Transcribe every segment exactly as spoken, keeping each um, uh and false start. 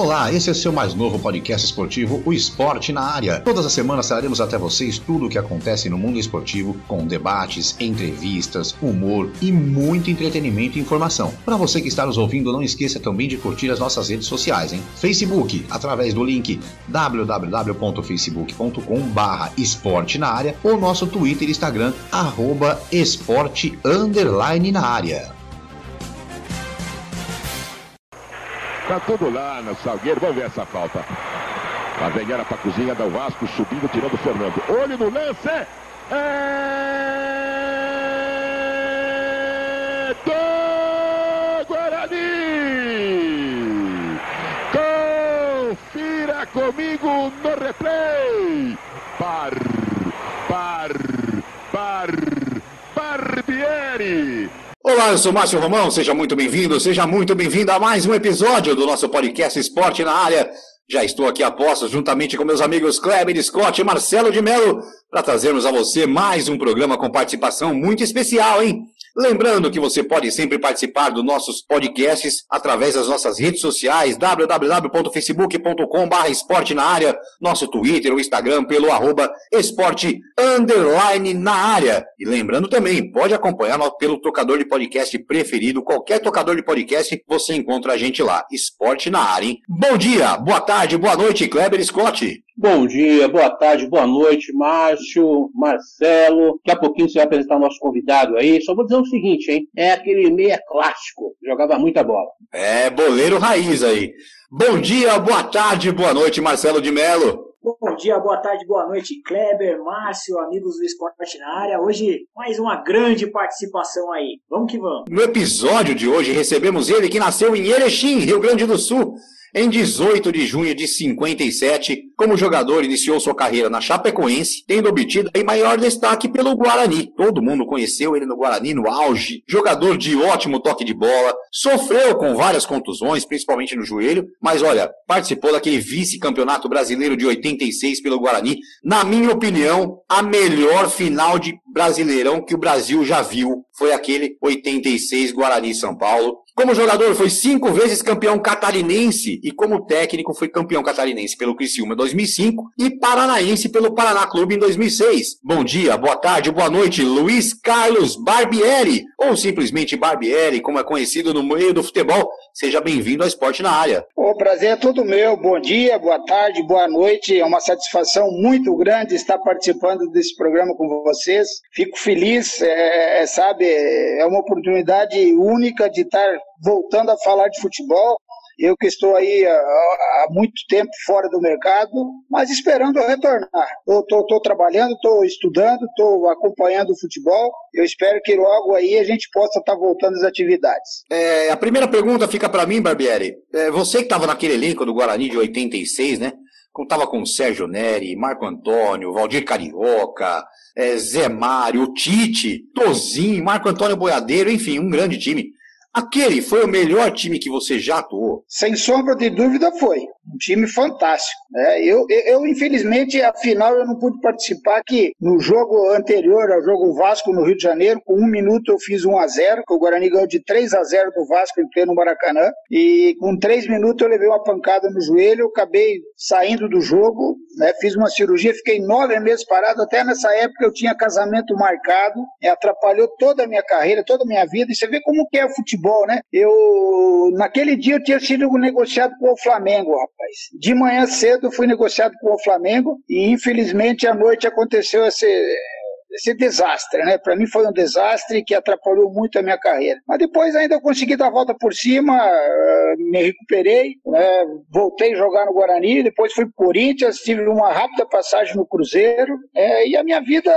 Olá, esse é o seu mais novo podcast esportivo, o Esporte na Área. Todas as semanas traremos até vocês tudo o que acontece no mundo esportivo, com debates, entrevistas, humor e muito entretenimento e informação. Para você que está nos ouvindo, não esqueça também de curtir as nossas redes sociais, hein? Facebook, através do link w w w ponto facebook ponto com barra esporte na área ou nosso Twitter e Instagram, arroba esporte underline na área. Tá tudo lá no Salgueiro, vamos ver essa falta. A velhada pra cozinha da Vasco, subindo, tirando o Fernando. Olho no lance! É do Guarani! Confira comigo no replay! Bar, bar, bar, Barbieri! Olá, eu sou Márcio Romão, seja muito bem-vindo, seja muito bem-vinda a mais um episódio do nosso podcast Esporte na Área. Já estou aqui a postos, juntamente com meus amigos Kleber Scott e Marcelo de Mello, para trazermos a você mais um programa com participação muito especial, hein? Lembrando que você pode sempre participar dos nossos podcasts através das nossas redes sociais, w w w ponto facebook ponto com barra esporte na área, nosso Twitter ou Instagram pelo arroba esporte underline na área. E lembrando também, pode acompanhar pelo tocador de podcast preferido, qualquer tocador de podcast, você encontra a gente lá, Esporte na Área, hein? Bom dia, boa tarde, boa noite, Kleber Scott. Bom dia, boa tarde, boa noite, Márcio, Marcelo. Daqui a pouquinho você vai apresentar o nosso convidado aí. Só vou dizer o seguinte, hein? É aquele meia clássico, jogava muita bola. É, boleiro raiz aí. Bom dia, boa tarde, boa noite, Marcelo de Mello. Bom dia, boa tarde, boa noite, Kleber, Márcio, amigos do Esporte na Área. Hoje, mais uma grande participação aí. Vamos que vamos. No episódio de hoje, recebemos ele que nasceu em Erechim, Rio Grande do Sul, em dezoito de junho de cinquenta e sete. Como jogador, iniciou sua carreira na Chapecoense, tendo obtido em maior destaque pelo Guarani. Todo mundo conheceu ele no Guarani, no auge. Jogador de ótimo toque de bola, sofreu com várias contusões, principalmente no joelho, mas olha, participou daquele vice-campeonato brasileiro de oitenta e seis pelo Guarani. Na minha opinião, a melhor final de Brasileirão que o Brasil já viu foi aquele oitenta e seis Guarani-São Paulo. Como jogador, foi cinco vezes campeão catarinense e como técnico foi campeão catarinense pelo Criciúma em dois mil e cinco e paranaense pelo Paraná Clube em dois mil e seis. Bom dia, boa tarde, boa noite, Luiz Carlos Barbieri, ou simplesmente Barbieri, como é conhecido no meio do futebol. Seja bem-vindo ao Esporte na Área. O prazer é todo meu. Bom dia, boa tarde, boa noite. É uma satisfação muito grande estar participando desse programa com vocês. Fico feliz, é, é, sabe, é uma oportunidade única de estar voltando a falar de futebol. Eu que estou aí há, há muito tempo fora do mercado, mas esperando retornar. Eu estou trabalhando, estou estudando, estou acompanhando o futebol. Eu espero que logo aí a gente possa estar tá voltando às atividades. É, a primeira pergunta fica para mim, Barbieri. É, você que estava naquele elenco do Guarani de oitenta e seis, né? Contava com o Sérgio Neri, Marco Antônio, Valdir Carioca, é, Zé Mário, Tite, Tozinho, Marco Antônio Boiadeiro, enfim, um grande time. Aquele foi o melhor time que você já atuou? Sem sombra de dúvida foi. Um time fantástico. É, eu, eu, infelizmente, afinal, eu não pude participar que no jogo anterior ao jogo Vasco no Rio de Janeiro, com um minuto eu fiz um a zero, que o Guarani ganhou de três a zero do Vasco em pleno Maracanã. E com três minutos eu levei uma pancada no joelho, eu acabei saindo do jogo, né, fiz uma cirurgia, fiquei nove meses parado. Até nessa época eu tinha casamento marcado, né, atrapalhou toda a minha carreira, toda a minha vida. E você vê como que é o futebol, né? Eu, naquele dia eu tinha sido negociado com o Flamengo, rapaz. De manhã cedo eu fui negociado com o Flamengo e infelizmente à noite aconteceu esse, esse desastre, né? Para mim foi um desastre que atrapalhou muito a minha carreira. Mas depois ainda eu consegui dar a volta por cima, me recuperei, né? Voltei a jogar no Guarani, depois fui para o Corinthians, tive uma rápida passagem no Cruzeiro, é, e a minha vida...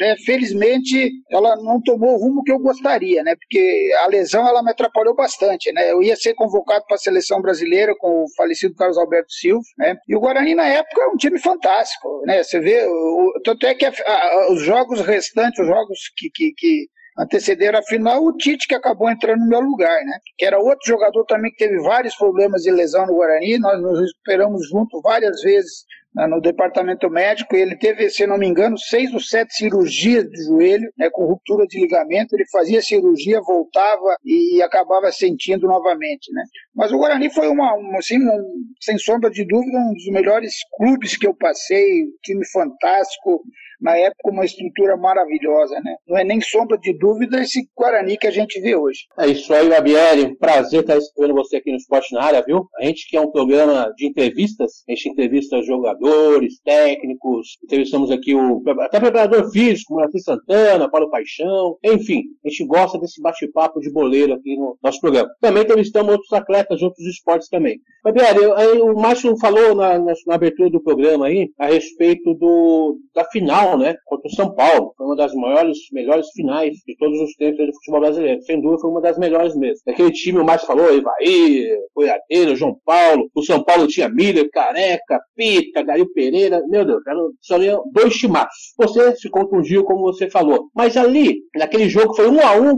É, felizmente ela não tomou o rumo que eu gostaria, né? Porque a lesão ela me atrapalhou bastante, né? Eu ia ser convocado para a seleção brasileira com o falecido Carlos Alberto Silva, né? E o Guarani na época é um time fantástico, né? Você vê, o, tanto é que a, a, os jogos restantes, os jogos que, que, que antecederam a final, o Tite que acabou entrando no meu lugar, né? Que era outro jogador também que teve vários problemas de lesão no Guarani, nós nos recuperamos junto várias vezes no departamento médico, e ele teve, se não me engano, seis ou sete cirurgias do joelho, né, com ruptura de ligamento. Ele fazia cirurgia, voltava e acabava sentindo novamente, né? Mas o Guarani foi, uma, uma, assim, um, sem sombra de dúvida, um dos melhores clubes que eu passei, um time fantástico, na época uma estrutura maravilhosa, né? Não é nem sombra de dúvida esse Guarani que a gente vê hoje. É isso aí, Barbieri. Prazer estar recebendo você aqui no Esporte na Área, viu? A gente que é um programa de entrevistas, a gente entrevista jogadores, técnicos, entrevistamos aqui o até preparador físico, Martim Santana, Paulo Paixão, enfim, a gente gosta desse bate-papo de boleiro aqui no nosso programa. Também entrevistamos outros atletas de outros esportes também. Barbieri, o Márcio falou na, na, na abertura do programa aí, a respeito do, da final, né, contra o São Paulo. Foi uma das maiores, melhores finais de todos os tempos do futebol brasileiro. Sem dúvida, foi uma das melhores mesmo. Daquele time, o Márcio falou, Ivaí, Boiadeiro, João Paulo. O São Paulo tinha Miller, Careca, Pita, Galil Pereira. Meu Deus, só eram dois timaços. Você se contundiu, como você falou. Mas ali, naquele jogo, foi um a um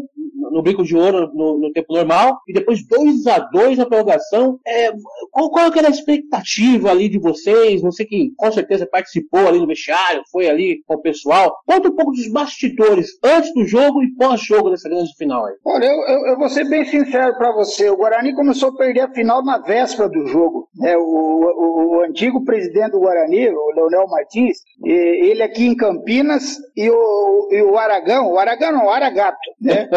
no bico de ouro, no, no tempo normal, e depois dois a dois na prorrogação. É, qual, qual era a expectativa ali de vocês? Você que com certeza participou ali no vestiário, foi ali com o pessoal. Conta um pouco dos bastidores antes do jogo e pós-jogo dessa grande final aí. Olha, eu, eu, eu vou ser bem sincero pra você. O Guarani começou a perder a final na véspera do jogo, né? O, o, o antigo presidente do Guarani, o Leonel Martins, ele aqui em Campinas, e o, e o Aragão, o Aragão não, o Aragato, né?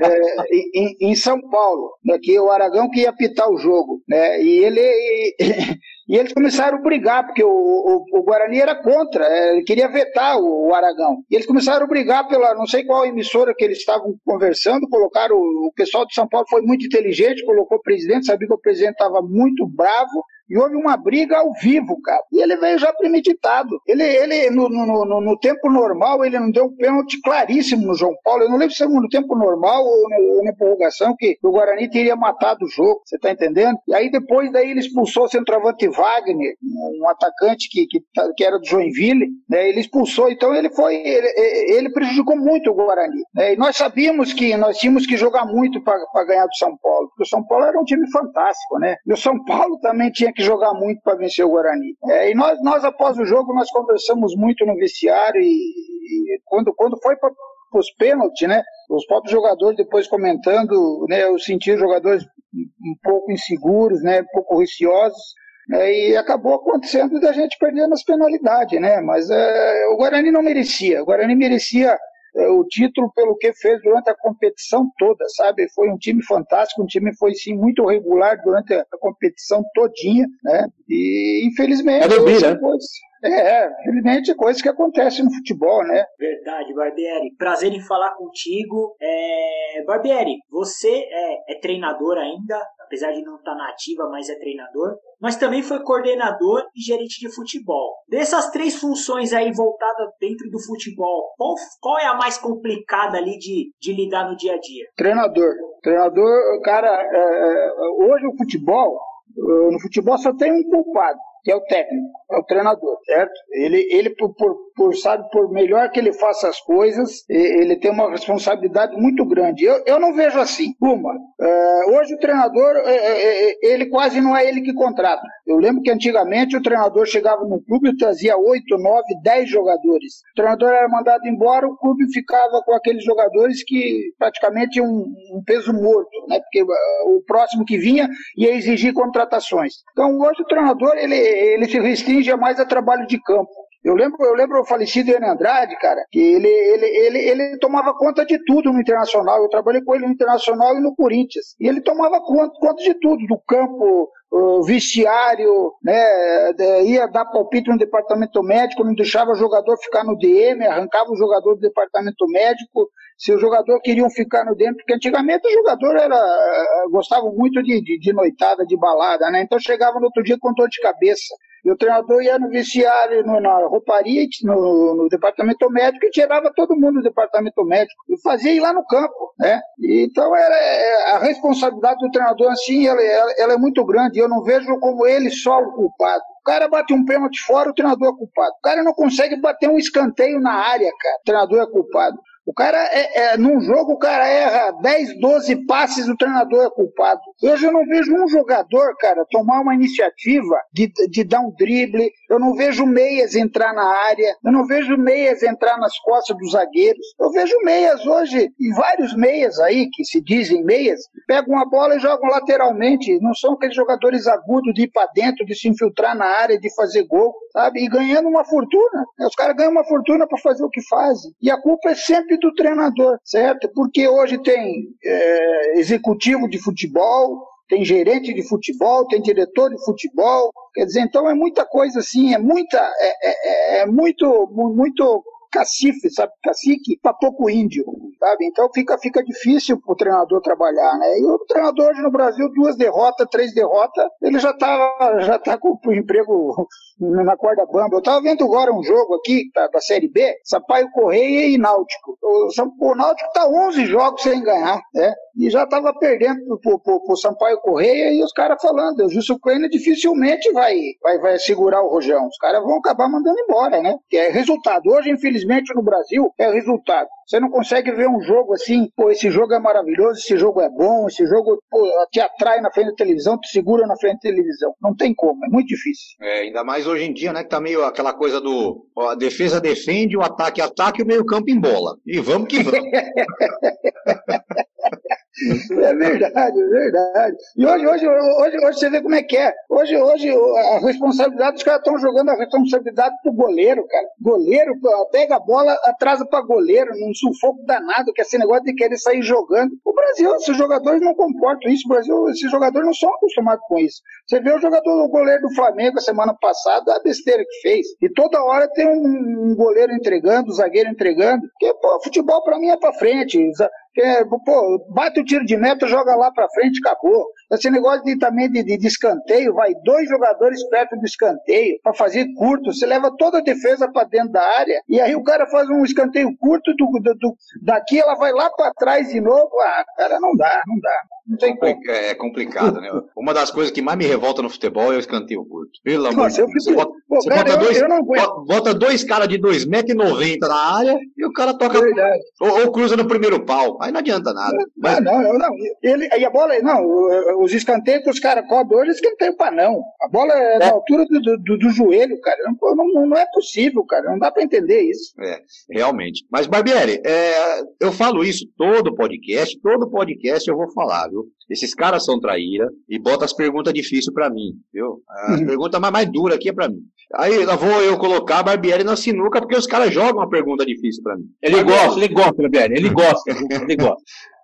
É, em, em São Paulo, né, que o Aragão que ia apitar o jogo, né, e ele e, e eles começaram a brigar, porque o, o, o Guarani era contra, ele queria vetar o, o Aragão, e eles começaram a brigar pela, não sei qual emissora que eles estavam conversando, colocaram, o pessoal de São Paulo foi muito inteligente, colocou o presidente, sabia que o presidente estava muito bravo, e houve uma briga ao vivo, cara. E ele veio já premeditado. Ele, ele no, no, no, no tempo normal, ele não deu um pênalti claríssimo no João Paulo. Eu não lembro se era no tempo normal ou na, ou na prorrogação, que o Guarani teria matado o jogo, você tá entendendo? E aí depois daí ele expulsou o centroavante Wagner, um atacante que, que, que era do Joinville, né? Ele expulsou, então ele foi, ele, ele prejudicou muito o Guarani, né? E nós sabíamos que nós tínhamos que jogar muito para ganhar do São Paulo, porque o São Paulo era um time fantástico, né? E o São Paulo também tinha que que jogar muito para vencer o Guarani. É, e nós, nós, após o jogo, nós conversamos muito no vestiário, e, e quando, quando foi para os pênaltis, né, os próprios jogadores depois comentando, né, eu senti os jogadores um pouco inseguros, né, um pouco receosos, né, e acabou acontecendo da gente perder nas penalidades, né, mas é, o Guarani não merecia, o Guarani merecia o título pelo que fez durante a competição toda, sabe? Foi um time fantástico, um time foi, sim, muito regular durante a competição todinha, né? E, infelizmente... É bem, né? Depois... É, realmente é coisa que acontece no futebol, né? Verdade, Barbieri. Prazer em falar contigo. É... Barbieri, você é, é treinador ainda, apesar de não estar na ativa, mas é treinador, mas também foi coordenador e gerente de futebol. Dessas três funções aí voltadas dentro do futebol, qual, qual é a mais complicada ali de, de lidar no dia a dia? Treinador. Treinador, cara, é, hoje o futebol, no futebol só tem um culpado, que é o técnico, é o treinador, certo? Ele, ele por, por, por, sabe, por melhor que ele faça as coisas, ele tem uma responsabilidade muito grande. Eu, eu não vejo assim. Uma, uh, hoje o treinador, uh, uh, ele quase não é ele que contrata. Eu lembro que antigamente o treinador chegava no clube e trazia oito, nove, dez jogadores. O treinador era mandado embora, o clube ficava com aqueles jogadores que praticamente um, um peso morto, né? Porque uh, o próximo que vinha ia exigir contratações. Então hoje o treinador, ele ele se restringe mais a trabalho de campo. Eu lembro, eu lembro o falecido Ian Andrade, cara, que ele, ele, ele, ele tomava conta de tudo no Internacional. Eu trabalhei com ele no Internacional e no Corinthians. E ele tomava conta, conta de tudo, do campo, o vestiário, né, ia dar palpite no departamento médico, não deixava o jogador ficar no D M, arrancava o jogador do departamento médico, se o jogador queriam ficar no D M, porque antigamente o jogador era, gostava muito de, de, de noitada, de balada, né, então chegava no outro dia com dor de cabeça. E o treinador ia no vestiário, no, na rouparia, no, no departamento médico, e tirava todo mundo do departamento médico. E fazia ir lá no campo, né? E, então, era, a responsabilidade do treinador, assim, ela, ela, ela é muito grande. Eu não vejo como ele só o culpado. O cara bate um pênalti fora, o treinador é culpado. O cara não consegue bater um escanteio na área, cara. O treinador é culpado. O cara, é, é, num jogo, o cara erra dez, doze passes do treinador é culpado. Hoje eu não vejo um jogador, cara, tomar uma iniciativa de, de dar um drible. Eu não vejo meias entrar na área. Eu não vejo meias entrar nas costas dos zagueiros. Eu vejo meias hoje, e vários meias aí, que se dizem meias, pegam a bola e jogam lateralmente. Não são aqueles jogadores agudos de ir pra dentro, de se infiltrar na área, de fazer gol, sabe? E ganhando uma fortuna. Os caras ganham uma fortuna pra fazer o que fazem. E a culpa é sempre do treinador, certo? Porque hoje tem é, executivo de futebol, tem gerente de futebol, tem diretor de futebol, quer dizer, então é muita coisa assim, é muita, é, é, é muito, muito cacife, sabe? Cacique para pouco índio, sabe? Então fica, fica difícil pro treinador trabalhar, né? E o treinador hoje no Brasil, duas derrotas, três derrotas, ele já tá, já tá com o emprego na corda bamba. Eu tava vendo agora um jogo aqui tá, da Série B, Sampaio Correia e Náutico. O, São, o Náutico tá onze jogos sem ganhar, né? E já tava perdendo pro, pro, pro Sampaio Correia e os caras falando, o Justo Coelho dificilmente vai, vai, vai segurar o rojão. Os caras vão acabar mandando embora, né? Que é resultado. Hoje, infelizmente, no Brasil, é resultado. Você não consegue ver um jogo assim, pô, esse jogo é maravilhoso, esse jogo é bom, esse jogo pô, te atrai na frente da televisão, te segura na frente da televisão. Não tem como, é muito difícil. É, ainda mais hoje em dia, né, que tá meio aquela coisa do ó, a defesa defende, o ataque ataque e o meio campo embola. E vamos que vamos. É verdade, é verdade. E hoje, hoje, hoje, hoje você vê como é que é. Hoje, hoje a responsabilidade, os caras estão jogando a responsabilidade pro goleiro, cara. Goleiro, pega a bola, atrasa pra goleiro, num sufoco danado, que é esse negócio de querer sair jogando. O Brasil, esses jogadores não comportam isso, o Brasil, esses jogadores não são acostumados com isso. Você vê o jogador, o goleiro do Flamengo, a semana passada, a besteira que fez. E toda hora tem um, um goleiro entregando, um zagueiro entregando. Porque, pô, futebol pra mim é pra frente, é, pô, bate o tiro de meta, joga lá pra frente, acabou. Esse negócio de, também de, de escanteio, vai dois jogadores perto do escanteio pra fazer curto, você leva toda a defesa pra dentro da área, e aí o cara faz um escanteio curto, do, do, do, daqui ela vai lá pra trás de novo, ah, cara, não dá, não dá. Não tem como. É complicado, né? Uma das coisas que mais me revolta no futebol é o escanteio curto. Pelo amor de Deus. Você bota, pô, você cara, bota eu, dois, eu bota dois caras de dois metros e noventa na área e o cara toca. Ou, ou cruza no primeiro pau. Aí não adianta nada. Mas... Não, não, não. Ele, e a bola, não. Os escanteios que os caras cobram hoje, escanteio pra não. A bola é, é. na altura do, do, do joelho, cara. Não, não, não é possível, cara. Não dá pra entender isso. É, realmente. Mas, Barbieri, é, eu falo isso todo podcast, todo podcast eu vou falar, viu? Esses caras são traíra e bota as perguntas difíceis pra mim, viu? As uhum. perguntas mais, mais duras aqui é pra mim. Aí lá vou eu colocar a Barbieri na sinuca porque os caras jogam uma pergunta difícil pra mim. Ele gosta, ele gosta, Barbieri, ele gosta, ele gosta.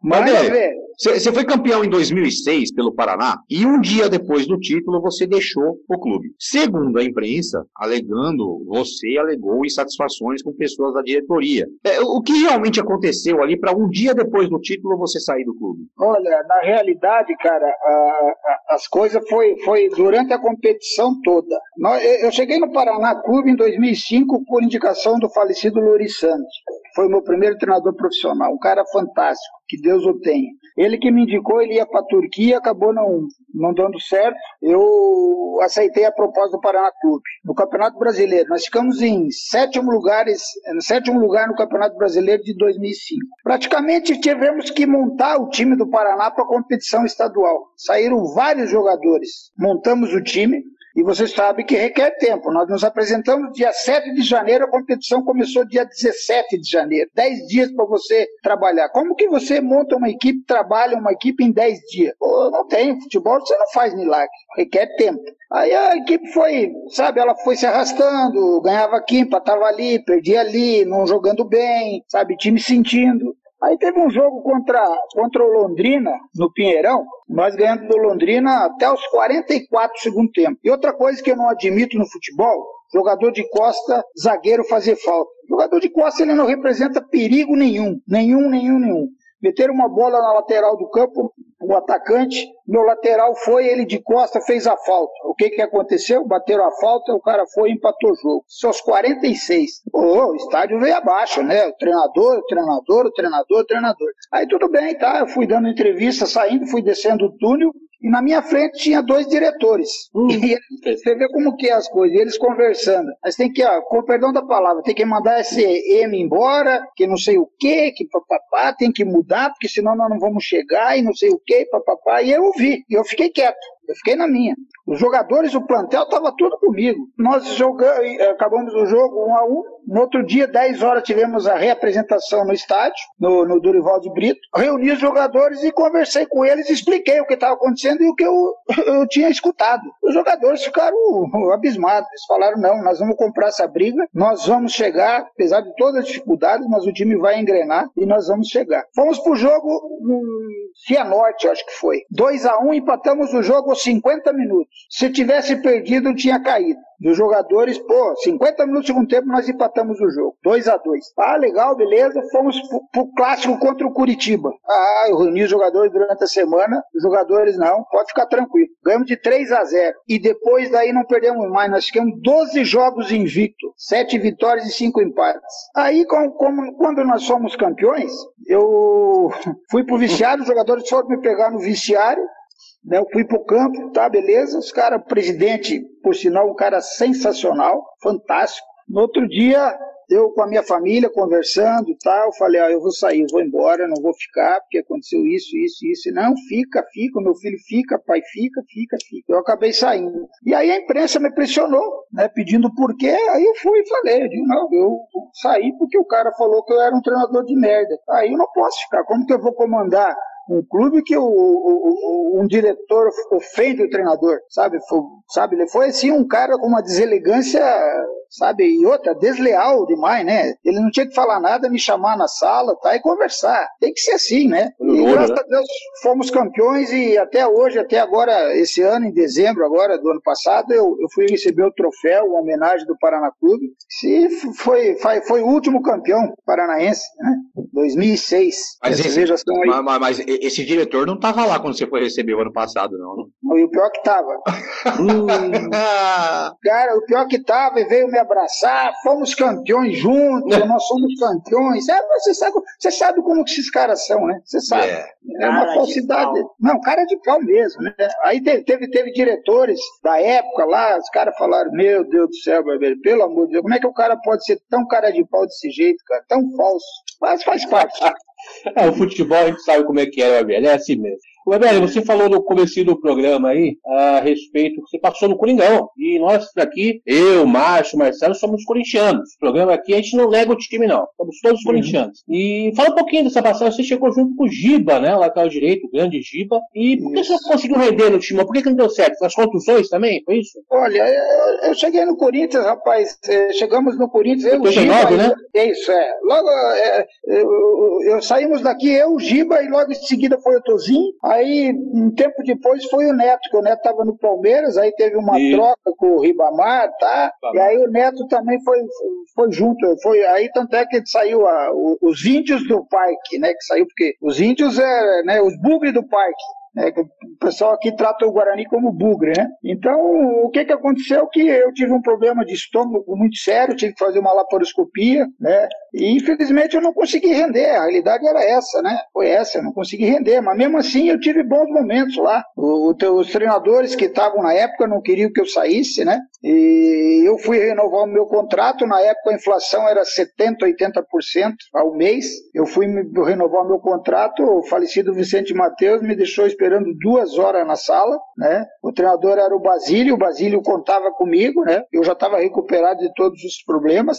Barbieri, você foi campeão em dois mil e seis pelo Paraná e um dia depois do título você deixou o clube. Segundo a imprensa, alegando, você alegou insatisfações com pessoas da diretoria. É, o que realmente aconteceu ali para um dia depois do título você sair do clube? Olha, na realidade, cara, a, a, as coisas foi, foi durante a competição toda. Eu cheguei no Paraná Clube em dois mil e cinco por indicação do falecido Luiz Santos. Foi o meu primeiro treinador profissional, um cara fantástico, que Deus o tenha. Ele que me indicou, ele ia para a Turquia, acabou não, não dando certo. Eu aceitei a proposta do Paraná Clube. No Campeonato Brasileiro, nós ficamos em sétimo, lugares, sétimo lugar no Campeonato Brasileiro de dois mil e cinco. Praticamente tivemos que montar o time do Paraná para a competição estadual. Saíram vários jogadores, montamos o time. E você sabe que requer tempo. Nós nos apresentamos dia sete de janeiro, a competição começou dia dezessete de janeiro. dez dias para você trabalhar. Como que você monta uma equipe, trabalha uma equipe em dez dias? Pô, não tem, futebol você não faz milagre, requer tempo. Aí a equipe foi, sabe, ela foi se arrastando, ganhava aqui, empatava ali, perdia ali, não jogando bem, sabe, time sentindo. Aí teve um jogo contra, contra o Londrina, no Pinheirão, nós ganhamos do Londrina até os quarenta e quatro do segundo tempo. E outra coisa que eu não admito no futebol, jogador de costa, zagueiro fazer falta. Jogador de costa ele não representa perigo nenhum, nenhum, nenhum, nenhum. Meteram uma bola na lateral do campo, o atacante, meu lateral foi, ele de costa fez a falta. O que que aconteceu? Bateram a falta, o cara foi e empatou o jogo. Seus quarenta e seis. Oh, o estádio veio abaixo, né? O treinador, o treinador, o treinador, o treinador. Aí tudo bem, tá? Eu fui dando entrevista, saindo, fui descendo o túnel. E na minha frente tinha dois diretores. Hum. E você vê como que é as coisas, eles conversando. Mas tem que, ó, com o perdão da palavra, tem que mandar esse M embora, que não sei o quê, que papapá, tem que mudar, porque senão nós não vamos chegar e não sei o quê, papapá. E eu ouvi, e eu fiquei quieto, eu fiquei na minha. Os jogadores, o plantel, estava tudo comigo. Nós jogamos, acabamos o jogo um a um. No outro dia, dez horas, tivemos a reapresentação no estádio, no, no Dorival de Brito. Reuni os jogadores e conversei com eles, expliquei o que estava acontecendo e o que eu, eu tinha escutado. Os jogadores ficaram abismados. Eles falaram, não, nós vamos comprar essa briga, nós vamos chegar, apesar de todas as dificuldades, mas o time vai engrenar e nós vamos chegar. Fomos pro jogo no Cianorte, acho que foi. dois a um, empatamos o jogo aos cinquenta minutos. Se tivesse perdido, eu tinha caído. Dos jogadores, pô, cinquenta minutos do segundo tempo, nós empatamos o jogo, dois a dois. Ah, legal, beleza, fomos pro, pro clássico contra o Curitiba. Ah, eu reuni os jogadores durante a semana, os jogadores não, pode ficar tranquilo. Ganhamos de três a zero. E depois daí não perdemos mais, nós ficamos doze jogos invicto, sete vitórias e cinco empates. Aí, com, com, quando nós somos campeões, eu fui pro vestiário, os jogadores foram me pegar no vestiário. Eu fui pro campo, tá, beleza, os caras, presidente, por sinal, um cara sensacional, fantástico. No outro dia, eu com a minha família conversando e tal, falei, ah, eu vou sair, eu vou embora, não vou ficar, porque aconteceu isso, isso, isso. Não, fica, fica, meu filho fica, pai fica, fica, fica. Eu acabei saindo. E aí a imprensa me pressionou, né, pedindo porquê, aí eu fui e falei, eu digo, não, eu saí porque o cara falou que eu era um treinador de merda. Aí eu não posso ficar, como que eu vou comandar um clube que o, o, o, um diretor ofende o treinador, sabe? Foi, sabe? Ele foi, assim, um cara com uma deselegância, sabe? E outra, desleal demais, né? Ele não tinha que falar nada, me chamar na sala, tá? E conversar. Tem que ser assim, né? E graças a Deus fomos campeões e até hoje, até agora, esse ano, em dezembro agora, do ano passado, eu, eu fui receber o troféu, a homenagem do Paraná Clube. E foi, foi, foi o último campeão paranaense, né? dois mil e seis. Mas esse, mas, mas esse diretor não estava lá quando você foi receber o ano passado, não? Não, e o pior que estava. Cara, o pior que estava, e veio me abraçar, fomos campeões juntos, nós somos campeões. É, você, sabe, você sabe como que esses caras são, né? Você sabe. É, é uma cara falsidade. Não, cara de pau mesmo, né? Aí teve, teve, teve diretores da época lá, os caras falaram, meu Deus do céu, Barbieri, pelo amor de Deus, como é que o cara pode ser tão cara de pau desse jeito, cara? Tão falso. Mas faz parte. É, o futebol a gente sabe como é que é, Barbieri, é assim mesmo. Barbieri, você falou no comecinho do programa aí a respeito que você passou no Coringão. E nós aqui, eu, Márcio, Marcelo, somos corintianos. O programa aqui a gente não nega o time, não. Somos todos uhum. corintianos. E fala um pouquinho dessa passagem. Você chegou junto com o Giba, né? O lateral direito, o grande Giba. E por que isso. Você não conseguiu render no time? Por que, que não deu certo? As contusões também? Foi isso? Olha, eu, eu cheguei no Corinthians, rapaz. Chegamos no Corinthians. Eu, oitenta e nove, Giba, né? É isso, é. Logo, é, eu, eu saímos daqui, eu, o Giba, e logo em seguida foi o Tozinho. Aí, um tempo depois, foi o Neto, que o Neto estava no Palmeiras, aí teve uma e... troca com o Ribamar, tá? tá e aí o Neto também foi, foi junto, foi, aí tanto é que saiu a, os índios do parque, né? Que saiu porque os índios, é, né, os bugre do parque. É, que o pessoal aqui trata o Guarani como bugre, né? Então, o que que aconteceu? Que eu tive um problema de estômago muito sério, tive que fazer uma laparoscopia, né? E, infelizmente, eu não consegui render. A realidade era essa, né? Foi essa, eu não consegui render. Mas, mesmo assim, eu tive bons momentos lá. O, o, os treinadores que estavam na época não queriam que eu saísse, né? E eu fui renovar o meu contrato. Na época, a inflação era setenta por cento, oitenta por cento ao mês. Eu fui renovar o meu contrato. O falecido Vicente Matheus me deixou esperando esperando duas horas na sala, né? O treinador era o Basílio, o Basílio contava comigo, né? Eu já estava recuperado de todos os problemas.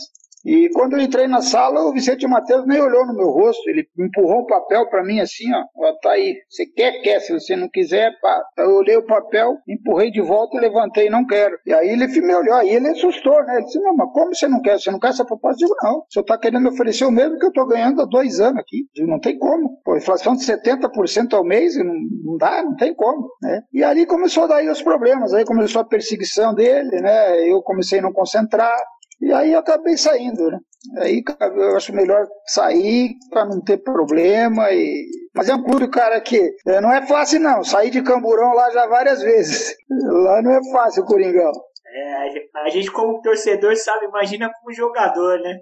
E quando eu entrei na sala, o Vicente Matheus nem olhou no meu rosto, ele empurrou um papel para mim assim, ó, ó, tá aí, você quer, quer, se você não quiser, pá. Eu olhei o papel, empurrei de volta, levantei, não quero. E aí ele me olhou, aí ele assustou, né, ele disse, não, mas como você não quer, você não quer essa proposta? Eu digo, não, você tá querendo me oferecer o mesmo que eu tô ganhando há dois anos aqui, eu digo, não tem como, pô, inflação de setenta por cento ao mês, não, não dá, não tem como, né. E ali começou daí os problemas, aí começou a perseguição dele, né, eu comecei a não concentrar. E aí eu acabei saindo, né? Aí eu acho melhor sair para não ter problema. E... Mas é um clube, cara, que não é fácil, não. Saí de Camburão lá já várias vezes. Lá não é fácil, Coringão. É, a gente como torcedor sabe, imagina como jogador, né?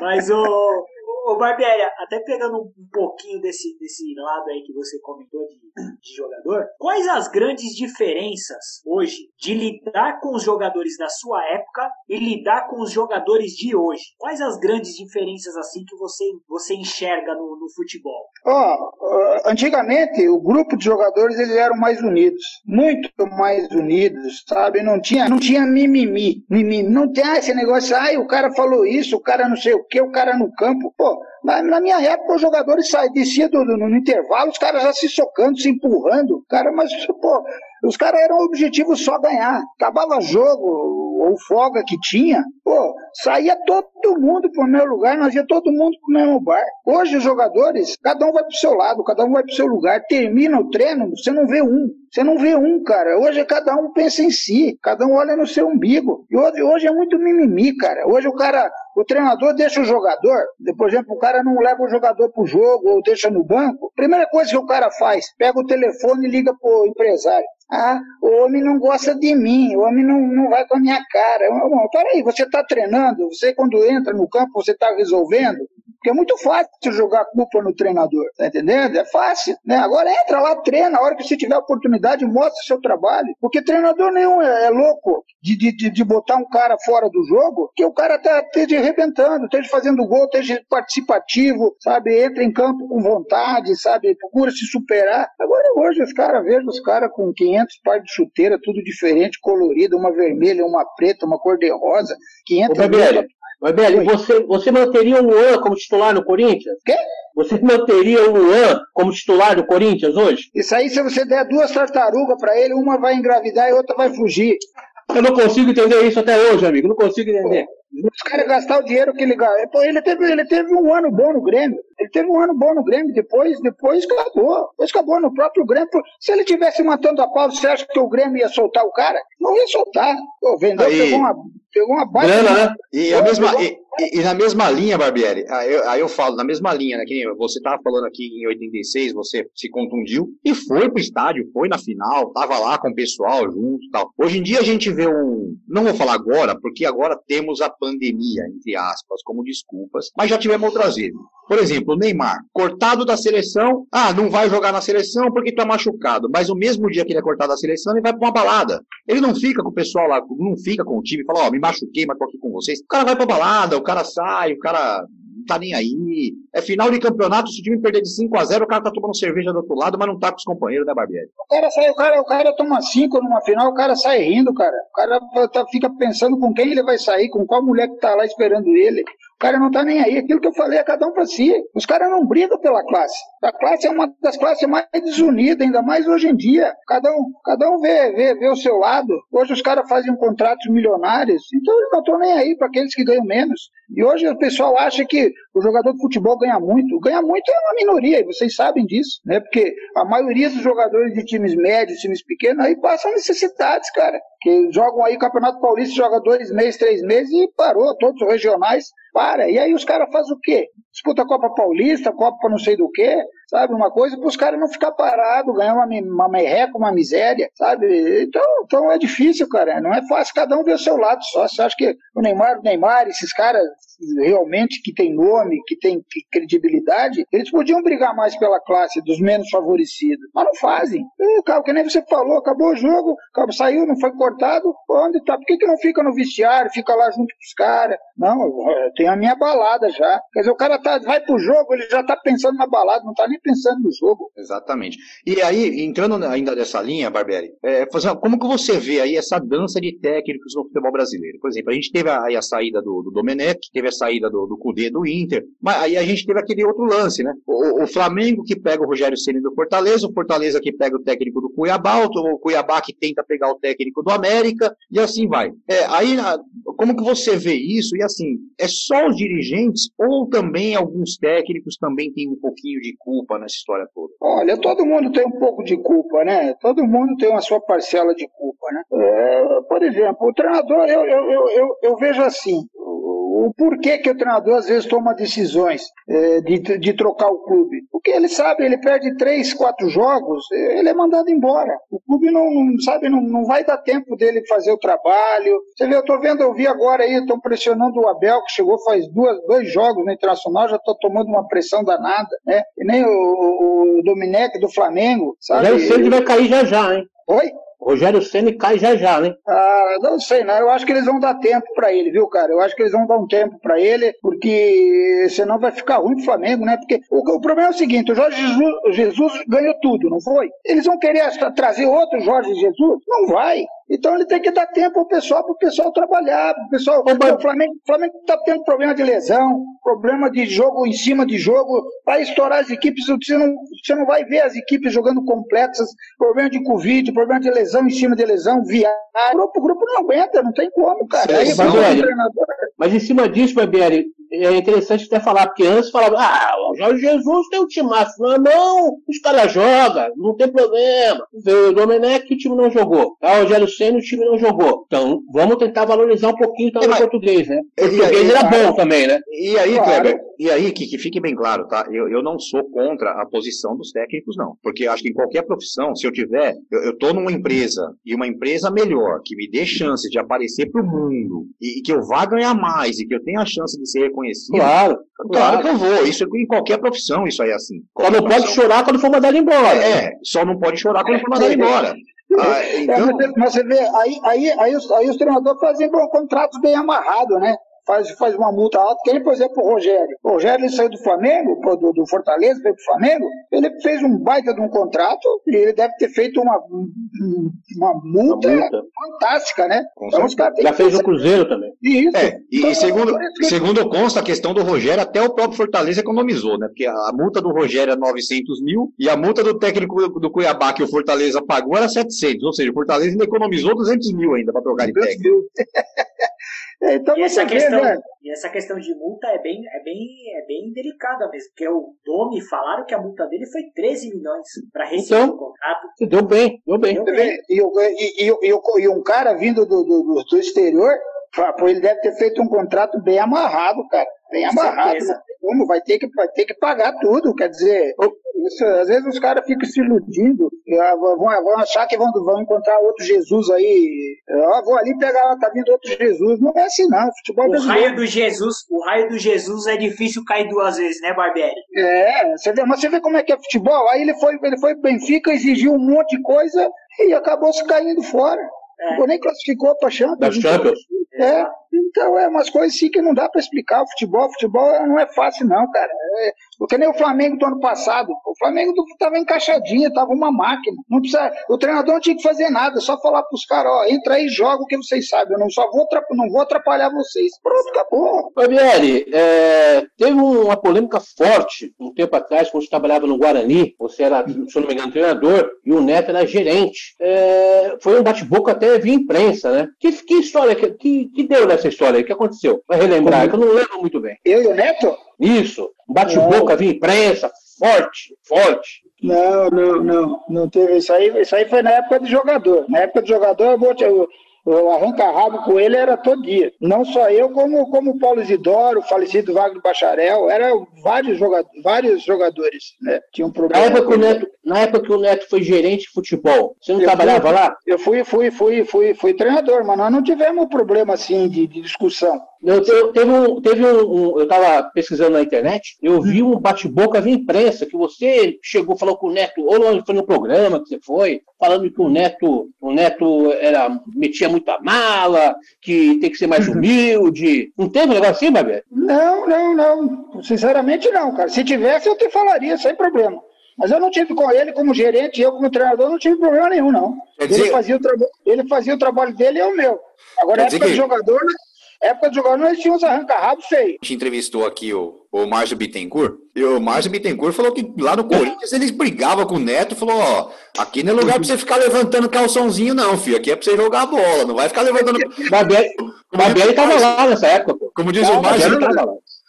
Mas o... Ô Barbieri, até pegando um pouquinho desse, desse lado aí que você comentou de de jogador, quais as grandes diferenças hoje de lidar com os jogadores da sua época e lidar com os jogadores de hoje? Quais as grandes diferenças assim que você, você enxerga no, no futebol? Oh, antigamente o grupo de jogadores eles eram mais unidos, muito mais unidos, sabe? Não tinha, não tinha mimimi, mimimi. Não tinha esse negócio, ai, o cara falou isso, o cara não sei o que, o cara no campo, pô. Na minha época, os jogadores saíam, desciam do, no, no intervalo, os caras já se socando, se empurrando. Cara, mas, pô, os caras eram objetivo só ganhar. Acabava jogo, ou folga que tinha, pô, saía todo mundo pro meu lugar, nós ia todo mundo pro mesmo bar. Hoje, os jogadores, cada um vai pro seu lado, cada um vai pro seu lugar. Termina o treino, você não vê um. Você não vê um, cara. Hoje cada um pensa em si, cada um olha no seu umbigo. E hoje, hoje é muito mimimi, cara. Hoje o cara, o treinador deixa o jogador, por exemplo, o cara não leva o jogador pro jogo ou deixa no banco. Primeira coisa que o cara faz, pega o telefone e liga pro empresário. Ah, o homem não gosta de mim, o homem não, não vai com a minha cara. Bom, peraí, você tá treinando, você quando entra no campo, você tá resolvendo? Porque é muito fácil jogar culpa no treinador, tá entendendo? É fácil, né? Agora entra lá, treina, a hora que você tiver oportunidade, mostra seu trabalho. Porque treinador nenhum é, é louco de, de, de botar um cara fora do jogo, que o cara tá, esteja arrebentando, esteja fazendo gol, esteja participativo, sabe? Entra em campo com vontade, sabe? Procura se superar. Agora hoje os caras, vejo os caras com quinhentos pares de chuteira, tudo diferente, colorido, uma vermelha, uma preta, uma cor de rosa, quinhentos... Barbieri, você, você manteria o Luan como titular no Corinthians? Quê? Você manteria o Luan como titular do Corinthians hoje? Isso aí, se você der duas tartarugas pra ele, uma vai engravidar e outra vai fugir. Eu não consigo entender isso até hoje, amigo. Não consigo entender. Pô. Os caras gastaram o dinheiro que ele gastou. Ele teve, ele teve um ano bom no Grêmio. Ele teve um ano bom no Grêmio. Depois, depois acabou. Depois acabou no próprio Grêmio. Se ele tivesse matando a pau, você acha que o Grêmio ia soltar o cara? Não ia soltar. Pô, vendeu, aí, pegou uma, pegou uma baixa. Grana, né? E, a mesma, e, e, e na mesma linha, Barbieri, aí eu, aí eu falo, na mesma linha, né? Que você estava falando aqui em oitenta e seis, você se contundiu e foi pro estádio, foi na final, tava lá com o pessoal junto e tal. Hoje em dia a gente vê um. Não vou falar agora, porque agora temos a pandemia, entre aspas, como desculpas, mas já tivemos outras vezes. Por exemplo, o Neymar, cortado da seleção, ah, não vai jogar na seleção porque tá machucado, mas o mesmo dia que ele é cortado da seleção, ele vai pra uma balada. Ele não fica com o pessoal lá, não fica com o time e fala, ó, oh, me machuquei, mas tô aqui com vocês. O cara vai pra balada, o cara sai, o cara... não tá nem aí. É final de campeonato, se o time perder de cinco a zero, o cara tá tomando cerveja do outro lado, mas não tá com os companheiros, né, Barbieri? O cara sai, o cara, o cara toma cinco numa final, o cara sai rindo, cara. O cara tá, fica pensando com quem ele vai sair, com qual mulher que tá lá esperando ele. O cara não tá nem aí. Aquilo que eu falei é cada um pra si. Os caras não brigam pela classe. A classe é uma das classes mais desunidas, ainda mais hoje em dia. Cada um, cada um vê, vê, vê o seu lado. Hoje os caras fazem contratos milionários, então eles não estão nem aí para aqueles que ganham menos. E hoje o pessoal acha que o jogador de futebol ganha muito. Ganha muito é uma minoria, e vocês sabem disso, né? Porque a maioria dos jogadores de times médios, times pequenos, aí passam necessidades, cara. Que jogam aí Campeonato Paulista, jogam dois meses, três meses e parou, todos os regionais. Para, e aí os caras fazem o quê? Disputa a Copa Paulista, Copa não sei do quê, sabe? Uma coisa para os caras não ficar parados, ganhar uma, uma merreca, uma miséria, sabe? Então, então é difícil, cara, não é fácil, cada um vê o seu lado só. Você acha que o Neymar, o Neymar, esses caras realmente que tem nome, que tem credibilidade, eles podiam brigar mais pela classe dos menos favorecidos, mas não fazem. Cara, que nem você falou, acabou o jogo, acabou, saiu, não foi cortado, onde tá? Por que, que não fica no vestiário, fica lá junto com os caras? Não, eu tenho a minha balada já. Quer dizer, o cara tá, vai pro jogo, ele já tá pensando na balada, não tá nem pensando no jogo. Exatamente. E aí, entrando ainda nessa linha, Barbieri, é, como que você vê aí essa dança de técnicos no futebol brasileiro? Por exemplo, a gente teve aí a saída do, do Domenech, teve a saída do, do Cudê, do Inter, mas aí a gente teve aquele outro lance, né? O, o Flamengo que pega o Rogério Ceni do Fortaleza, o Fortaleza que pega o técnico do Cuiabá, o Cuiabá que tenta pegar o técnico do América, e assim vai. É, aí, como que você vê isso? E assim, é só os dirigentes ou também alguns técnicos também têm um pouquinho de culpa nessa história toda? Olha, todo mundo tem um pouco de culpa, né? Todo mundo tem uma sua parcela de culpa, né? É, por exemplo, o treinador, eu, eu, eu, eu, eu vejo assim... o porquê que o treinador às vezes toma decisões é, de, de trocar o clube. Porque ele sabe, ele perde três, quatro jogos, ele é mandado embora. O clube não, não sabe, não, não vai dar tempo dele fazer o trabalho. Você vê, eu tô vendo, eu vi agora aí, estão pressionando o Abel, que chegou faz duas, dois jogos no Internacional, já tá tomando uma pressão danada, né? E nem o, o, o Domenech do Flamengo, sabe? Já o Ceni vai cair já já, hein? Oi? Rogério Ceni cai já já, né? Ah, não sei, não. Eu acho que eles vão dar tempo pra ele, viu, cara? Eu acho que eles vão dar um tempo pra ele, porque senão vai ficar ruim pro Flamengo, né? Porque o, o problema é o seguinte, o Jorge Jesus, o Jesus ganhou tudo, não foi? Eles vão querer trazer outro Jorge Jesus? Não vai. Então ele tem que dar tempo ao pessoal, pro pessoal trabalhar, pro pessoal... Opa. O Flamengo, o Flamengo tá tendo problema de lesão, problema de jogo em cima de jogo, vai estourar as equipes, você não, você não vai ver as equipes jogando complexas, problema de Covid, problema de lesão em cima de lesão, viagem. O grupo, o grupo não aguenta, não tem como, cara. Aí, Barbieri, mas em cima disso, Barbieri, é interessante até falar, porque antes falava, ah, o Jorge Jesus tem um timaço. Não, não, os caras jogam, não tem problema. O Domenech, o time não jogou. O Rogério Ceni, o time não jogou. Então, vamos tentar valorizar um pouquinho também o português, né? O português aí, era bom aí, também, né? E aí, claro. Kleber, e aí, que, que fique bem claro, tá? Eu, eu não sou contra a posição dos técnicos, não. Porque acho que em qualquer profissão, se eu tiver, eu, eu tô numa empresa, e uma empresa melhor, que me dê chance de aparecer pro mundo, e, e que eu vá ganhar mais, e que eu tenha a chance de ser reconhecido. Claro, claro, claro que eu vou. Isso em qualquer profissão, isso aí é assim. Qualquer só não profissão. Pode chorar quando for mandado embora. É, só não pode chorar quando é, for mandado é. embora. Ah, então... é, mas, mas você vê, aí, aí, aí, os, aí os treinadores fazem bom, contratos bem amarrados, né? Faz, faz uma multa alta, que ele, por exemplo, o Rogério. O Rogério ele saiu do Flamengo, do, do Fortaleza, veio pro Flamengo, ele fez um baita de um contrato e ele deve ter feito uma, uma, multa, uma multa fantástica, né? Então, os caras já fez o Cruzeiro também. Isso. É, e então, segundo, que... segundo consta, a questão do Rogério, até o próprio Fortaleza economizou, né? Porque a multa do Rogério era novecentos mil e a multa do técnico do Cuiabá que o Fortaleza pagou era setecentos, ou seja, o Fortaleza ainda economizou duzentos mil ainda para trocar de técnico. Então, e, essa questão, vê, né? e essa questão de multa é bem, é bem, é bem delicada mesmo, porque o Domi falaram que a multa dele foi treze milhões para receber então, o contrato. Deu bem, deu bem. Deu bem. E, e, e, e, e um cara vindo do, do, do exterior, ele deve ter feito um contrato bem amarrado, cara. Bem amarrado. Né? Como vai ter, que, vai ter que pagar tudo, quer dizer... Isso, às vezes os caras ficam se iludindo, vão, vão achar que vão, vão encontrar outro Jesus aí. Eu vou ali pegar, tá vindo outro Jesus. Não é assim, não. Futebol o brasileiro. Raio do Jesus, o raio do Jesus é difícil cair duas vezes, né, Barbieri? É, você vê, mas você vê como é que é futebol. Aí ele foi, ele foi pro Benfica, exigiu um monte de coisa e acabou se caindo fora. É. Nem classificou pra Champions. É, então é umas coisas assim que não dá pra explicar. O futebol, o futebol não é fácil, não, cara. É, porque nem o Flamengo do ano passado. O Flamengo tava encaixadinho, tava uma máquina. Não precisa, o treinador não tinha que fazer nada, só falar pros caras, ó, entra aí e joga o que vocês sabem. Eu não só vou, não vou atrapalhar vocês. Pronto, acabou. Barbieri, é, teve uma polêmica forte um tempo atrás, quando você trabalhava no Guarani, você era, se eu não me engano, treinador, e o Neto era gerente. É, foi um bate-boca até via imprensa, né? Que, que história que. que O que deu nessa história aí? O que aconteceu? Vai relembrar, que eu não lembro muito bem. Eu e o Neto? Isso. Bate-boca, via imprensa, forte, forte. Não, não, não. Não teve isso aí. Isso aí foi na época do jogador. Na época do jogador, eu vou te... Eu... O arranca-rabo com ele era todo dia. Não só eu, como, como o Paulo Isidoro, o falecido Wagner Bacharel, eram vários, joga- vários jogadores, né? Tinha um problema. Na época, Neto, na época que o Neto foi gerente de futebol, você não eu trabalhava fui, lá? Eu fui, fui, fui, fui, fui treinador, mas nós não tivemos problema assim de, de discussão. Eu, te, teve um, teve um, um, eu estava pesquisando na internet, eu vi um bate-boca via imprensa, que você chegou, falou com o Neto, ou foi no programa que você foi, falando que o Neto, o Neto era, metia muita mala, que tem que ser mais humilde. Não teve um negócio assim, Babé? Não, não, não. Sinceramente não, cara. Se tivesse, eu te falaria, sem problema. Mas eu não tive com ele como gerente, eu como treinador não tive problema nenhum, não. Dizer... Ele, fazia o tra... ele fazia o trabalho dele e eu o meu. Agora, época de jogador... Né? Época de jogador, eles tinham uns arranca-rabos feios. A gente entrevistou aqui o, o Márcio Bittencourt. E o Márcio Bittencourt falou que lá no Corinthians eles brigavam com o Neto. Falou, ó, aqui não é lugar pra você ficar levantando calçãozinho não, filho. Aqui é pra você jogar a bola, não vai ficar levantando... O Barbieri tava lá nessa época, pô. Como diz não, o Márcio...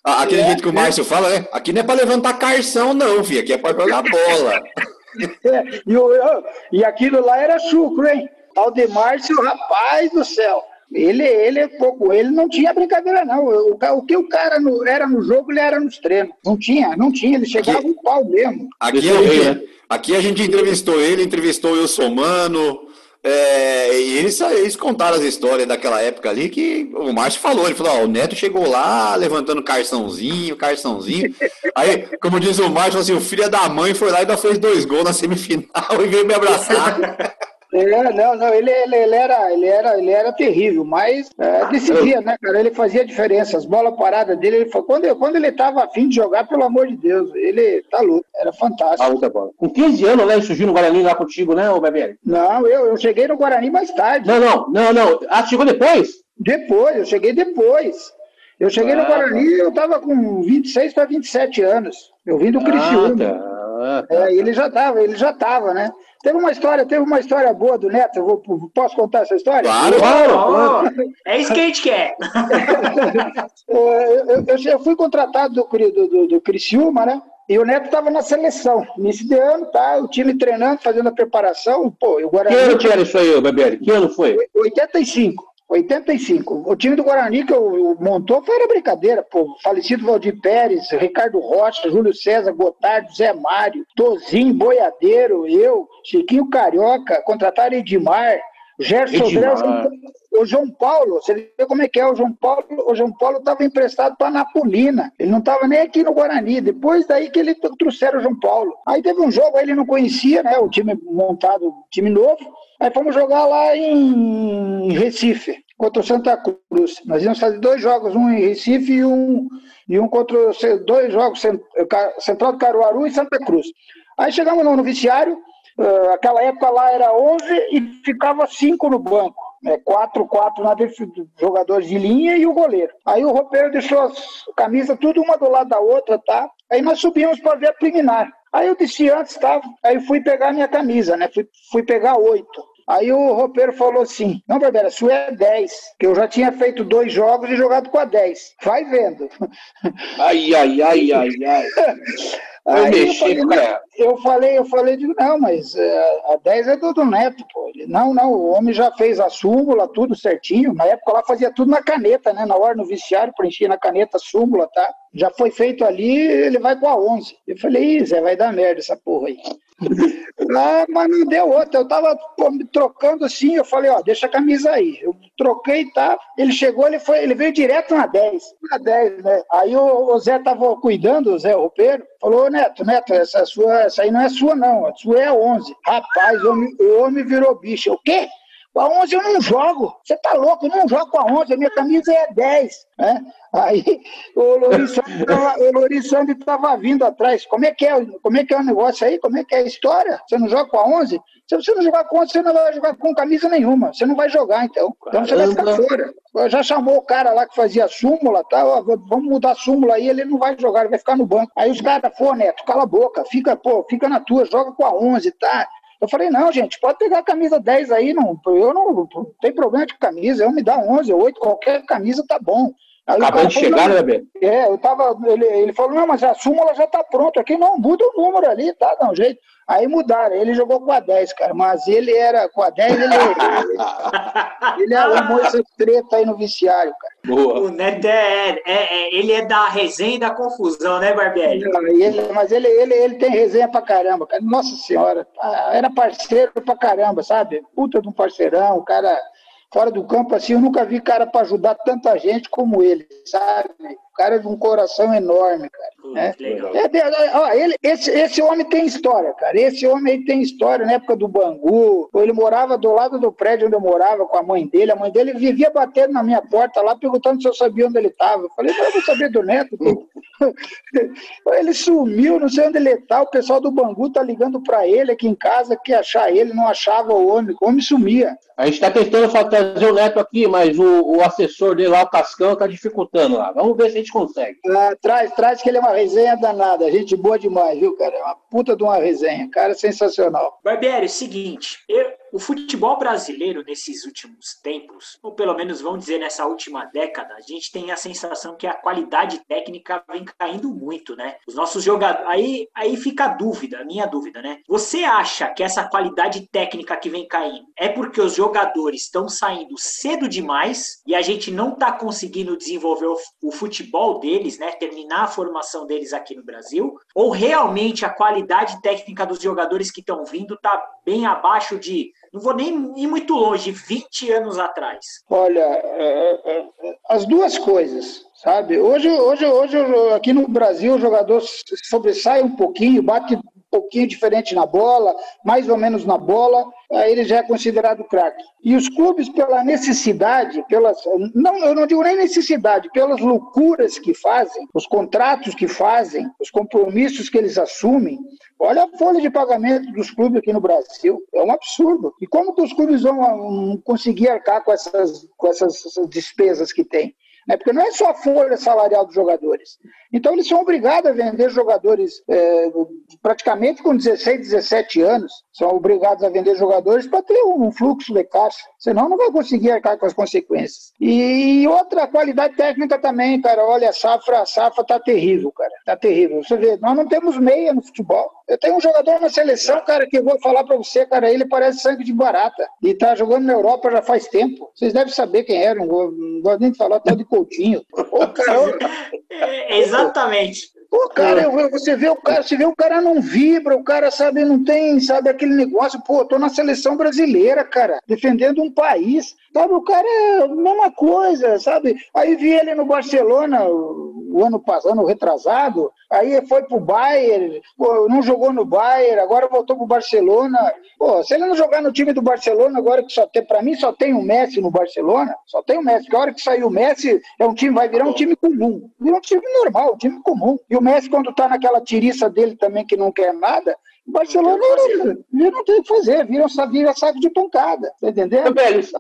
Ah, aquele é, jeito que o Márcio é. fala, né? Aqui não é pra levantar carção não, filho. Aqui é pra jogar a bola. É, e, o, e aquilo lá era chucro, hein? Tal de Márcio, rapaz do céu. Ele, ele é pouco, ele não tinha brincadeira, não. O, o que o cara no, era no jogo, ele era nos treinos. Não tinha, não tinha, ele chegava aqui, um pau mesmo. Aqui é o rei, né? Aqui a gente entrevistou ele, entrevistou o Wilson Mano. É, e eles, eles contaram as histórias daquela época ali que o Márcio falou. Ele falou: ó, o Neto chegou lá levantando carçãozinho, carçãozinho. Aí, como diz o Márcio, assim, o filho da mãe foi lá e ainda fez dois gols na semifinal e veio me abraçar. Ele era, não, não, ele, ele, ele, era, ele, era, ele era terrível, mas é, decidia, né, cara? Ele fazia diferença. As bolas paradas dele, ele, quando, quando ele estava afim de jogar, pelo amor de Deus, ele tá louco, era fantástico. Ah, tá. Com quinze anos, né, ele surgiu no Guarani lá contigo, né, ô Barbieri? Não, eu, eu cheguei no Guarani mais tarde. Não, não, não, não. Ah, chegou depois? Depois, eu cheguei depois. Eu cheguei ah, no Guarani e tá. eu tava com vinte e seis para vinte e sete anos. Eu vim do Criciúma. Ah, tá. tá. É, ele já tava, ele já tava, né? Teve uma história, teve uma história boa do Neto. Eu vou, posso contar essa história? Claro, claro. Oh, é isso que a gente quer. eu, eu, eu fui contratado do, do, do, do Criciúma, né? E o Neto estava na seleção. Nesse ano, tá? O time treinando, fazendo a preparação. Pô, o Guarani. Que ano que era isso aí, Barbieri? Que ano foi? oitenta e cinco. oitenta e cinco. O time do Guarani que eu, eu montou foi era brincadeira, pô. Falecido Valdir Pérez, Ricardo Rocha, Júlio César, Gotardo, Zé Mário, Tozinho, Boiadeiro, eu, Chiquinho Carioca, contrataram Edmar, Gerson Dress, o João Paulo, você vê como é que é o João Paulo, o João Paulo estava emprestado para Napolina, ele não estava nem aqui no Guarani, depois daí que ele trouxeram o João Paulo. Aí teve um jogo, aí ele não conhecia, né, o time montado, o time novo, aí fomos jogar lá em Recife, contra o Santa Cruz. Nós íamos fazer dois jogos, um em Recife e um, e um contra dois jogos, Central do Caruaru e Santa Cruz. Aí chegamos no, no vestiário, uh, aquela época lá era onze e ficava cinco no banco, né? quatro, quatro na defesa, jogadores de linha e o goleiro. Aí o roupeiro deixou as camisas tudo uma do lado da outra, tá? Aí nós subimos para ver a preliminar. Aí eu disse antes, tá? Aí eu fui pegar minha camisa, né? Fui, fui pegar oito. Aí o roupeiro falou assim: não, Barbieri, a sua é dez, que eu já tinha feito dois jogos e jogado com a dez. Vai vendo. Ai, ai, ai, ai, ai. Aí eu, mexi, eu, falei, cara. eu falei, eu falei, digo, não, mas a dez é do, do Neto, pô. Ele, não, não, o homem já fez a súmula, tudo certinho. Na época lá fazia tudo na caneta, né? Na hora no vestiário, preenchia na caneta a súmula, tá? Já foi feito ali, ele vai com a onze. Eu falei, ih, Zé, vai dar merda essa porra aí. Ah, mas não deu outra. Eu tava pô, me trocando assim, eu falei, ó, deixa a camisa aí. Eu troquei, tá? Ele chegou, ele foi, ele veio direto na dez. Na dez, né? Aí o, o Zé tava cuidando, o Zé roupeiro, falou, Neto, Neto, essa, sua, essa aí não é sua, não. A sua é a onze. Rapaz, o homem, o homem virou bicho. O quê? Com a onze eu não jogo. Você tá louco? Eu não jogo com a onze. A minha camisa é dez. Né? Aí o Lorissandro estava vindo atrás. Como é, que é, como é que é o negócio aí? Como é que é a história? Você não joga com a onze? Se você não jogar com a onze, você não vai jogar com camisa nenhuma. Você não vai jogar, então. Então você vai ficar fora. Já chamou o cara lá que fazia súmula, tá? Ó, vamos mudar a súmula aí, ele não vai jogar, ele vai ficar no banco. Aí os caras, pô, Neto, cala a boca. Fica, pô, fica na tua, joga com a onze, tá? Eu falei, não, gente, pode pegar a camisa dez aí, não, eu não, não tem problema de camisa, eu me dá onze, oito, qualquer camisa tá bom. Acabou de chegar, né, Beto? É, eu tava, ele, ele falou, não, mas a súmula já tá pronta aqui, não, muda o número ali, tá, dá um jeito. Aí mudaram, ele jogou com a dez, cara, mas ele era, com a dez, ele ele, ele arrumou essa treta aí no viciário, cara. Boa. O Neto é, é, é, ele é da resenha e da confusão, né, Barbieri? Ele, mas ele, ele, ele tem resenha pra caramba, cara. Nossa senhora, era parceiro pra caramba, sabe? Puta de um parceirão, o cara... Fora do campo, assim, eu nunca vi cara para ajudar tanta gente como ele, sabe? O cara de um coração enorme, cara. Hum, né? Legal. É, é, ó, ele, esse, esse homem tem história, cara. Esse homem aí tem história na época do Bangu. Ele morava do lado do prédio onde eu morava com a mãe dele. A mãe dele vivia batendo na minha porta lá, perguntando se eu sabia onde ele estava. Eu falei, eu vou saber do Neto. Ele sumiu, não sei onde ele está. O pessoal do Bangu tá ligando para ele aqui em casa, que achar ele, não achava o homem. O homem sumia. A gente tá tentando trazer o Neto aqui, mas o, o assessor dele lá, o Cascão, tá dificultando lá. Vamos ver se a gente consegue. Ah, traz, traz que ele é uma resenha danada. Gente boa demais, viu, cara? É uma puta de uma resenha. Cara, sensacional. Barbieri, seguinte, eu, O futebol brasileiro, nesses últimos tempos, ou pelo menos vamos dizer nessa última década, a gente tem a sensação que a qualidade técnica vem caindo muito, né? Os nossos jogadores... Aí, aí fica a dúvida, a minha dúvida, né? Você acha que essa qualidade técnica que vem caindo é porque os jogadores estão saindo cedo demais e a gente não está conseguindo desenvolver o, o futebol deles, né? Terminar a formação deles aqui no Brasil? Ou realmente a qualidade técnica dos jogadores que estão vindo está bem abaixo de... Não vou nem ir muito longe, vinte anos atrás. Olha, as duas coisas, sabe? Hoje, hoje, hoje aqui no Brasil, o jogador sobressai um pouquinho, bate um pouquinho diferente na bola, mais ou menos na bola, aí ele já é considerado craque. E os clubes, pela necessidade, pelas, não, eu não digo nem necessidade, pelas loucuras que fazem, os contratos que fazem, os compromissos que eles assumem, olha a folha de pagamento dos clubes aqui no Brasil, é um absurdo. E como que os clubes vão conseguir arcar com essas, com essas despesas que têm? Porque não é só a folha salarial dos jogadores. Então eles são obrigados a vender jogadores é, praticamente com dezesseis, dezessete anos, são obrigados a vender jogadores para ter um fluxo de caixa, senão não vai conseguir arcar com as consequências. E outra, qualidade técnica também, cara, olha, a safra, a safra tá terrível, cara, tá terrível. Você vê, nós não temos meia no futebol. Eu tenho um jogador na seleção, cara, que eu vou falar pra você, cara, ele parece sangue de barata e tá jogando na Europa já faz tempo. Vocês devem saber quem era, não vou, não vou nem falar tanto de Coutinho. Ô, cara, é, exatamente. Ô, cara, eu, você vê o cara, você vê o cara não vibra, o cara, sabe, não tem, sabe, aquele negócio, pô, tô na seleção brasileira, cara, defendendo um país, sabe, o cara é a mesma coisa, sabe, aí vi ele no Barcelona, o ano passado, retrasado, aí foi pro Bayern, pô, não jogou no Bayern, agora voltou pro Barcelona, pô, se ele não jogar no time do Barcelona, agora que só tem, pra mim só tem o Messi no Barcelona, só tem o Messi, porque a hora que sair o Messi, é um time, vai virar um time comum, virar um time normal, um time comum, e o Messi, quando tá naquela tiriça dele também, que não quer nada, o Barcelona não, não tem o que fazer, vira, vira saco de pancada, tá entendendo?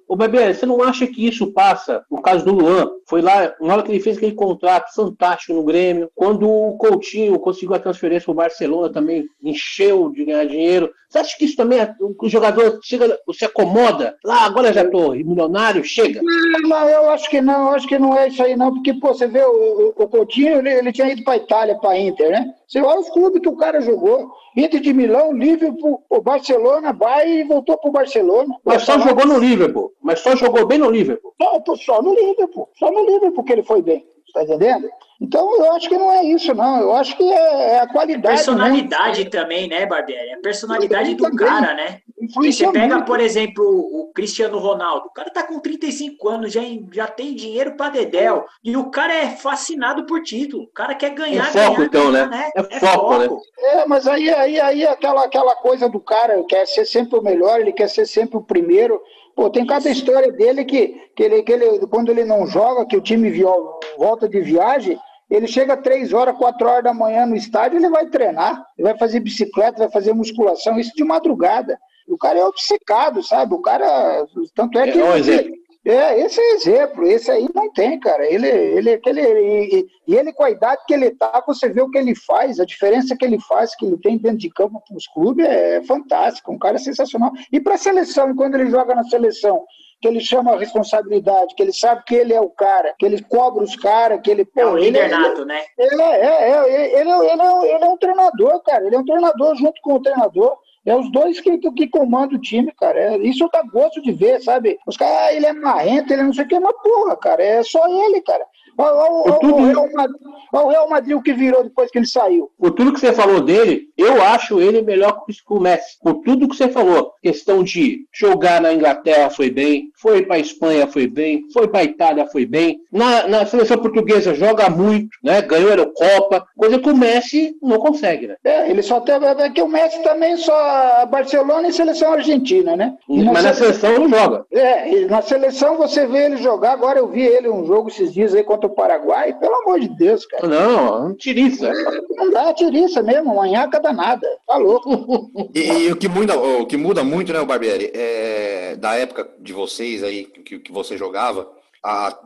Ô, Bebê, você não acha que isso passa, no caso do Luan, foi lá, na hora que ele fez aquele contrato fantástico no Grêmio, quando o Coutinho conseguiu a transferência pro Barcelona também, encheu de ganhar dinheiro, você acha que isso também, é, o jogador chega, se acomoda, lá, agora já tô milionário, chega? Não, eu acho que não, eu acho que não é isso aí não, porque, pô, você vê, o, o Coutinho, ele, ele tinha ido pra Itália, pra Inter, né? Você olha os clubes que o cara jogou, Inter de Milão, Liverpool, o Barcelona, vai e voltou pro Barcelona. Mas só jogou no Liverpool. Mas só jogou bem no Liverpool. Não, só no Liverpool. Só no Liverpool que ele foi bem. Tá entendendo? Então, eu acho que não é isso, não. Eu acho que é a qualidade. Personalidade, né? Também, né, Barbieri? A personalidade do também, cara, né? Porque você pega, muito. Por exemplo, o Cristiano Ronaldo. O cara tá com trinta e cinco anos, já, já tem dinheiro pra dedéu. E o cara é fascinado por título. O cara quer ganhar. É foco, ganhar, então, ganhar, né? É, é foco, né? É, mas aí, aí, aí aquela, aquela coisa do cara quer ser sempre o melhor, ele quer ser sempre o primeiro. Pô, tem cada história dele que, que, ele, que ele, quando ele não joga, que o time viola, volta de viagem, ele chega três horas, quatro horas da manhã no estádio, ele vai treinar, ele vai fazer bicicleta, vai fazer musculação, isso de madrugada. O cara é obcecado, sabe? O cara, tanto é que... É um exemplo. É, esse é exemplo, esse aí não tem, cara. Ele, ele, ele, ele, e ele, com a idade que ele tá, você vê o que ele faz, a diferença que ele faz, que ele tem dentro de campo para os clubes, é fantástico, um cara sensacional. E para a seleção, quando ele joga na seleção, que ele chama a responsabilidade, que ele sabe que ele é o cara, que ele cobra os caras, que ele... Pô, é o líder nato, né? Ele é, é, é, ele, ele, ele, é, ele é um treinador, cara, ele é um treinador junto com o treinador. É os dois que, que, que comandam o time, cara. É, isso eu tá gosto de ver, sabe? Os caras, ah, ele é marrento, ele não sei o que, mas porra, cara, é só ele, cara. Olha o Real Madrid, o que virou depois que ele saiu. Por tudo que você falou dele, eu acho ele melhor que o Messi. Por tudo que você falou, questão de jogar na Inglaterra foi bem, foi pra Espanha foi bem, foi pra Itália foi bem, na, na seleção portuguesa joga muito, né? Ganhou a Eurocopa, coisa que o Messi não consegue, né? É, ele só tem... É que o Messi também só... Barcelona e seleção argentina, né? E mas na seleção, seleção não joga. É, e na seleção você vê ele jogar, agora eu vi ele um jogo esses dias aí contra o Paraguai, pelo amor de Deus, cara. Não, tiriça. Não dá, tiriça mesmo, manhaca danada. Tá louco. E, e o, que muda, o que muda muito, né, o Barbieri, é, da época de vocês aí, que, que você jogava,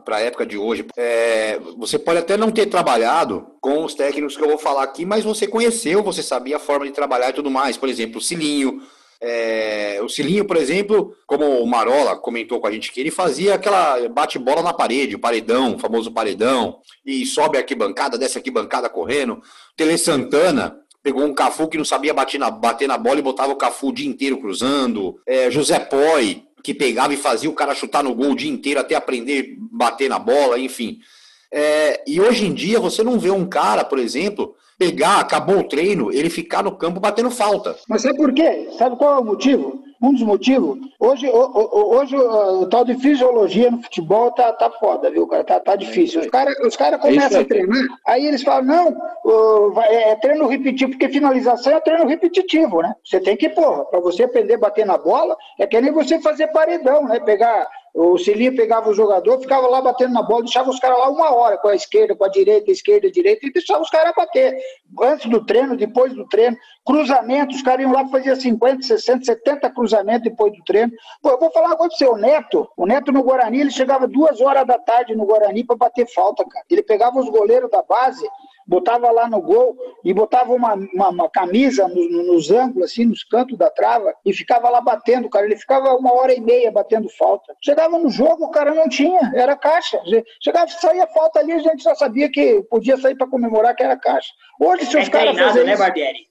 para a época de hoje, é, você pode até não ter trabalhado com os técnicos que eu vou falar aqui, mas você conheceu, você sabia a forma de trabalhar e tudo mais. Por exemplo, o Cilinho, É, o Cilinho, por exemplo, como o Marola comentou com a gente, que ele fazia aquela bate-bola na parede, o paredão, o famoso paredão, e sobe a arquibancada, desce a arquibancada correndo. O Tele Santana pegou um Cafu que não sabia bater na, bater na bola e botava o Cafu o dia inteiro cruzando. É, José Poi, que pegava e fazia o cara chutar no gol o dia inteiro até aprender a bater na bola, enfim. É, e hoje em dia você não vê um cara, por exemplo, pegar, acabou o treino, ele ficar no campo batendo falta. Mas sabe por quê? Sabe qual é o motivo? Um dos motivos, hoje, hoje o tal de fisiologia no futebol tá, tá foda, viu, cara? Tá, tá difícil. Os caras os cara começam a treinar, aí eles falam, não, é treino repetitivo, porque finalização é treino repetitivo, né? Você tem que, porra, pra você aprender a bater na bola, é que nem você fazer paredão, né? Pegar... O Cilinho pegava o jogador, ficava lá batendo na bola, deixava os caras lá uma hora, com a esquerda, com a direita, esquerda, direita, e deixava os caras bater. Antes do treino, depois do treino, cruzamento, os caras iam lá e faziam cinquenta, sessenta, setenta cruzamentos depois do treino. Pô, eu vou falar agora do seu Neto. O Neto no Guarani, ele chegava duas horas da tarde no Guarani para bater falta, cara. Ele pegava os goleiros da base, botava lá no gol e botava uma, uma, uma camisa no, no, nos ângulos, assim, nos cantos da trava e ficava lá batendo, cara. Ele ficava uma hora e meia batendo falta. Chegava no jogo, o cara não tinha, era caixa. Chegava, saía falta ali, a gente só sabia que podia sair para comemorar que era caixa. Hoje, se os caras fazerem isso...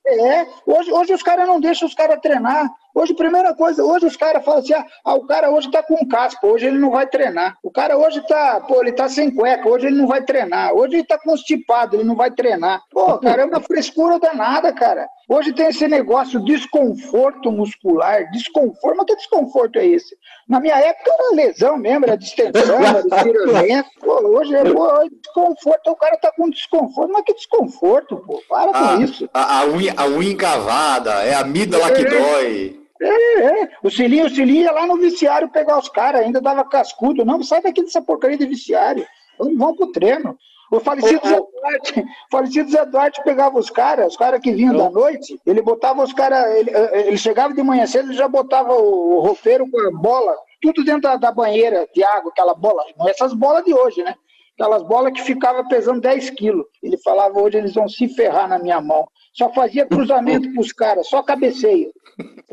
É, hoje, hoje os caras não deixam os caras treinar. Hoje, primeira coisa, hoje os caras falam assim, ah, o cara hoje tá com caspa, hoje ele não vai treinar. O cara hoje tá, pô, ele tá sem cueca, hoje ele não vai treinar. Hoje ele tá constipado, ele não vai treinar. Pô, cara, é uma frescura danada, cara. Hoje tem esse negócio, desconforto muscular, desconforto, mas que desconforto é esse? Na minha época era lesão mesmo, era distensão, era estiramento. Pô, hoje é, pô, é desconforto, o cara tá com desconforto, mas que desconforto, pô, para a, com isso. A, a, unha, a unha encavada, é a amígdala que dói. É, é. O Cilinho, o Cilinho ia lá no viciário pegar os caras, ainda dava cascudo. Não, sai daqui dessa porcaria de viciário. Vamos pro treino. O falecido, Zé Duarte, o falecido Zé Duarte pegava os caras, os caras que vinham não. da noite, ele botava os caras, ele, ele chegava de manhã cedo e já botava o, o ropeiro com a bola, tudo dentro da, da banheira de água, aquela bola, não essas bolas de hoje, né? Aquelas bolas que ficavam pesando dez quilos. Ele falava, hoje eles vão se ferrar na minha mão. Só fazia cruzamento pros caras, só cabeceio.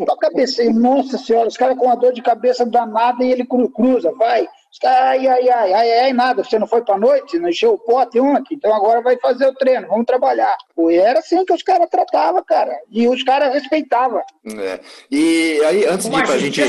Só cabeceio, nossa senhora, os caras com uma dor de cabeça danada e ele cruza, vai. Os caras, ai, ai, ai, ai, ai, nada, você não foi pra noite, não encheu o pote ontem, então agora vai fazer o treino, vamos trabalhar. E era assim que os caras tratavam, cara, e os caras respeitavam. É. E aí, antes de ir pra gente...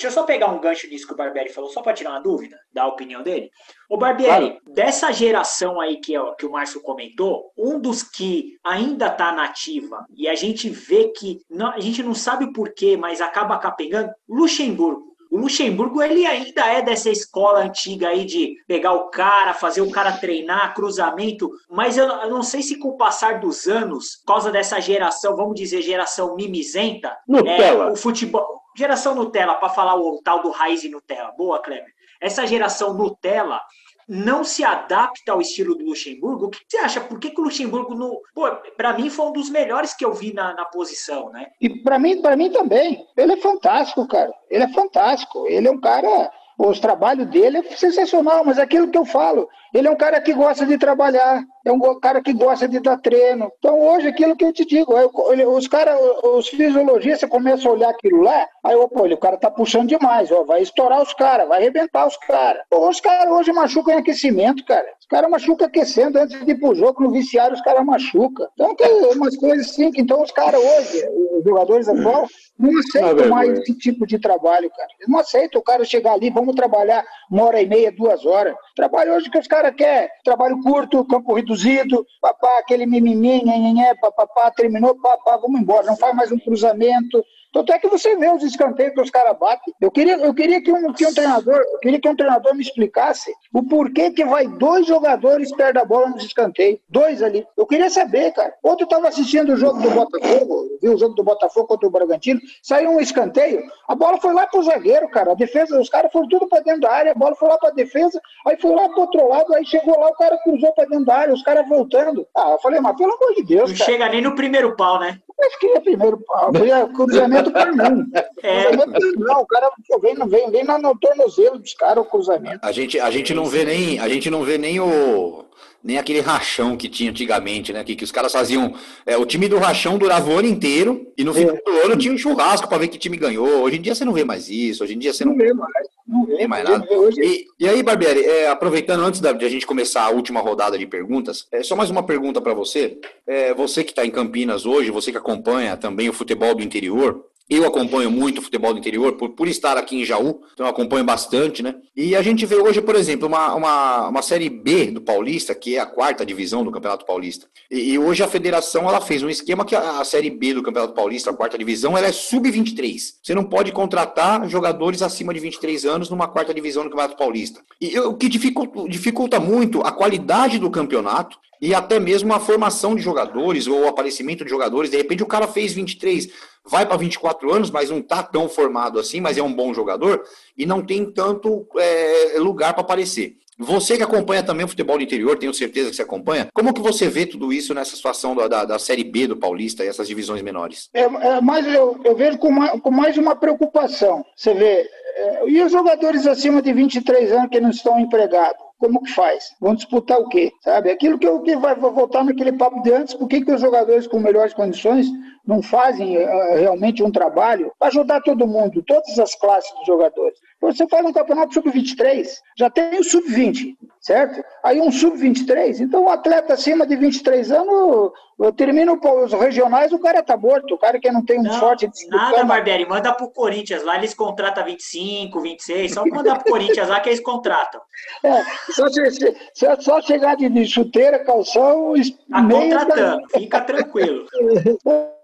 Deixa eu só pegar um gancho disso que o Barbieri falou, só para tirar uma dúvida da opinião dele. O Barbieri, claro. Dessa geração aí que, que o Márcio comentou, um dos que ainda tá na ativa e a gente vê que, não, a gente não sabe por quê, mas acaba capengando, Luxemburgo. O Luxemburgo, ele ainda é dessa escola antiga aí de pegar o cara, fazer o cara treinar, cruzamento, mas eu, eu não sei se com o passar dos anos, por causa dessa geração, vamos dizer, geração mimizenta, é, o futebol... Geração Nutella, para falar o tal do raiz e Nutella. Boa, Kleber. Essa geração Nutella não se adapta ao estilo do Luxemburgo. O que você acha? Por que, que o Luxemburgo... No... Pô, para mim, foi um dos melhores que eu vi na, na posição, né? E para mim, para mim também. Ele é fantástico, cara. Ele é fantástico. Ele é um cara... Os trabalhos dele é sensacional, mas aquilo que eu falo, ele é um cara que gosta de trabalhar, é um cara que gosta de dar treino. Então hoje, aquilo que eu te digo, ele, os caras, os fisiologistas começam a olhar aquilo lá, aí eu, pô, ele, o cara tá puxando demais, ó, vai estourar os caras, vai arrebentar os caras. Os caras hoje machucam em aquecimento, cara. Os caras machucam aquecendo antes de ir pro jogo, no viciário os caras machucam. Então tem umas coisas assim, que então os caras hoje, os jogadores atuais, não aceitam mais esse tipo de trabalho, cara. Eles não aceitam o cara chegar ali, vamos trabalhar uma hora e meia, duas horas. Trabalho hoje que os caras querem. Trabalho curto, campo reduzido, papá, aquele mimimi, nhenhenhé, papapá, terminou, papá, vamos embora. Não faz mais um cruzamento. Tanto é que você vê os escanteios que os caras batem. Eu queria, eu queria que, um, que um treinador, eu queria que um treinador me explicasse o porquê que vai dois jogadores perdem a bola nos escanteios. Dois ali. Eu queria saber, cara. Ontem eu estava assistindo o jogo do Botafogo, viu o jogo do Botafogo contra o Bragantino, saiu um escanteio, a bola foi lá pro zagueiro, cara. A defesa, os caras foram tudo pra dentro da área, a bola foi lá pra defesa, aí foi lá pro outro lado, aí chegou lá, o cara cruzou pra dentro da área, os caras voltando. Ah, eu falei, mas pelo amor de Deus, cara. Não chega nem no primeiro pau, né? Mas queria primeiro, abria cruzamento por mim. É. Cruzamento não, o cara vem, vem, vem no tornozelo dos caras o cruzamento. A gente, a gente não vê nem, a gente não vê nem o nem aquele rachão que tinha antigamente, né? Que, que os caras faziam. É, o time do rachão durava o ano inteiro e no final é. do ano tinha um churrasco para ver que time ganhou. Hoje em dia você não vê mais isso, hoje em dia você não, não vê mais, não vê mais nada. Hoje... E, e aí, Barbieri, é, aproveitando antes da, de a gente começar a última rodada de perguntas, é, só mais uma pergunta para você. É, você que está em Campinas hoje, você que acompanha também o futebol do interior. Eu acompanho muito o futebol do interior, por, por estar aqui em Jaú, então eu acompanho bastante, né? E a gente vê hoje, por exemplo, uma, uma, uma Série B do Paulista, que é a quarta divisão do Campeonato Paulista. E, e hoje a federação ela fez um esquema que a, a Série B do Campeonato Paulista, a quarta divisão, ela é sub vinte e três. Você não pode contratar jogadores acima de vinte e três anos numa quarta divisão do Campeonato Paulista. E o que dificulta, dificulta muito a qualidade do campeonato, e até mesmo a formação de jogadores ou o aparecimento de jogadores. De repente o cara fez vinte e três, vai para vinte e quatro anos, mas não está tão formado assim, mas é um bom jogador e não tem tanto é, lugar para aparecer. Você que acompanha também o futebol do interior, tenho certeza que você acompanha, como que você vê tudo isso nessa situação da, da, da Série B do Paulista e essas divisões menores? É, é, mas eu, eu vejo com, uma, com mais uma preocupação. Você vê, é, e os jogadores acima de vinte e três anos que não estão empregados? Como que faz? Vão disputar o quê? Sabe? Aquilo que, eu, que vai voltar naquele papo de antes, por que, que os jogadores com melhores condições não fazem uh, realmente um trabalho para ajudar todo mundo, todas as classes de jogadores? Você faz um campeonato sub vinte e três, já tem o sub vinte, certo? Aí um sub vinte e três, então o atleta acima de vinte e três anos, termina os regionais, o cara tá morto, o cara que não tem um não, sorte de... Nada, Barbieri, manda pro Corinthians lá, eles contratam vinte e cinco, vinte e seis, só mandar pro Corinthians lá que eles contratam. É, só, se, se, só chegar de chuteira, calção... Tá contratando, da... fica tranquilo.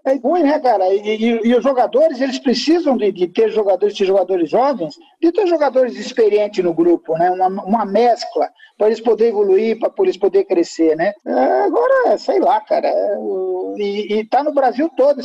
É ruim, né, cara? E, e, e os jogadores, eles precisam de, de ter jogadores, de jogadores jovens, de ter jogadores experientes no grupo, né? Uma, uma mescla, para eles poderem evoluir, para eles poderem crescer, né? Agora, sei lá, cara. E, e tá no Brasil todo.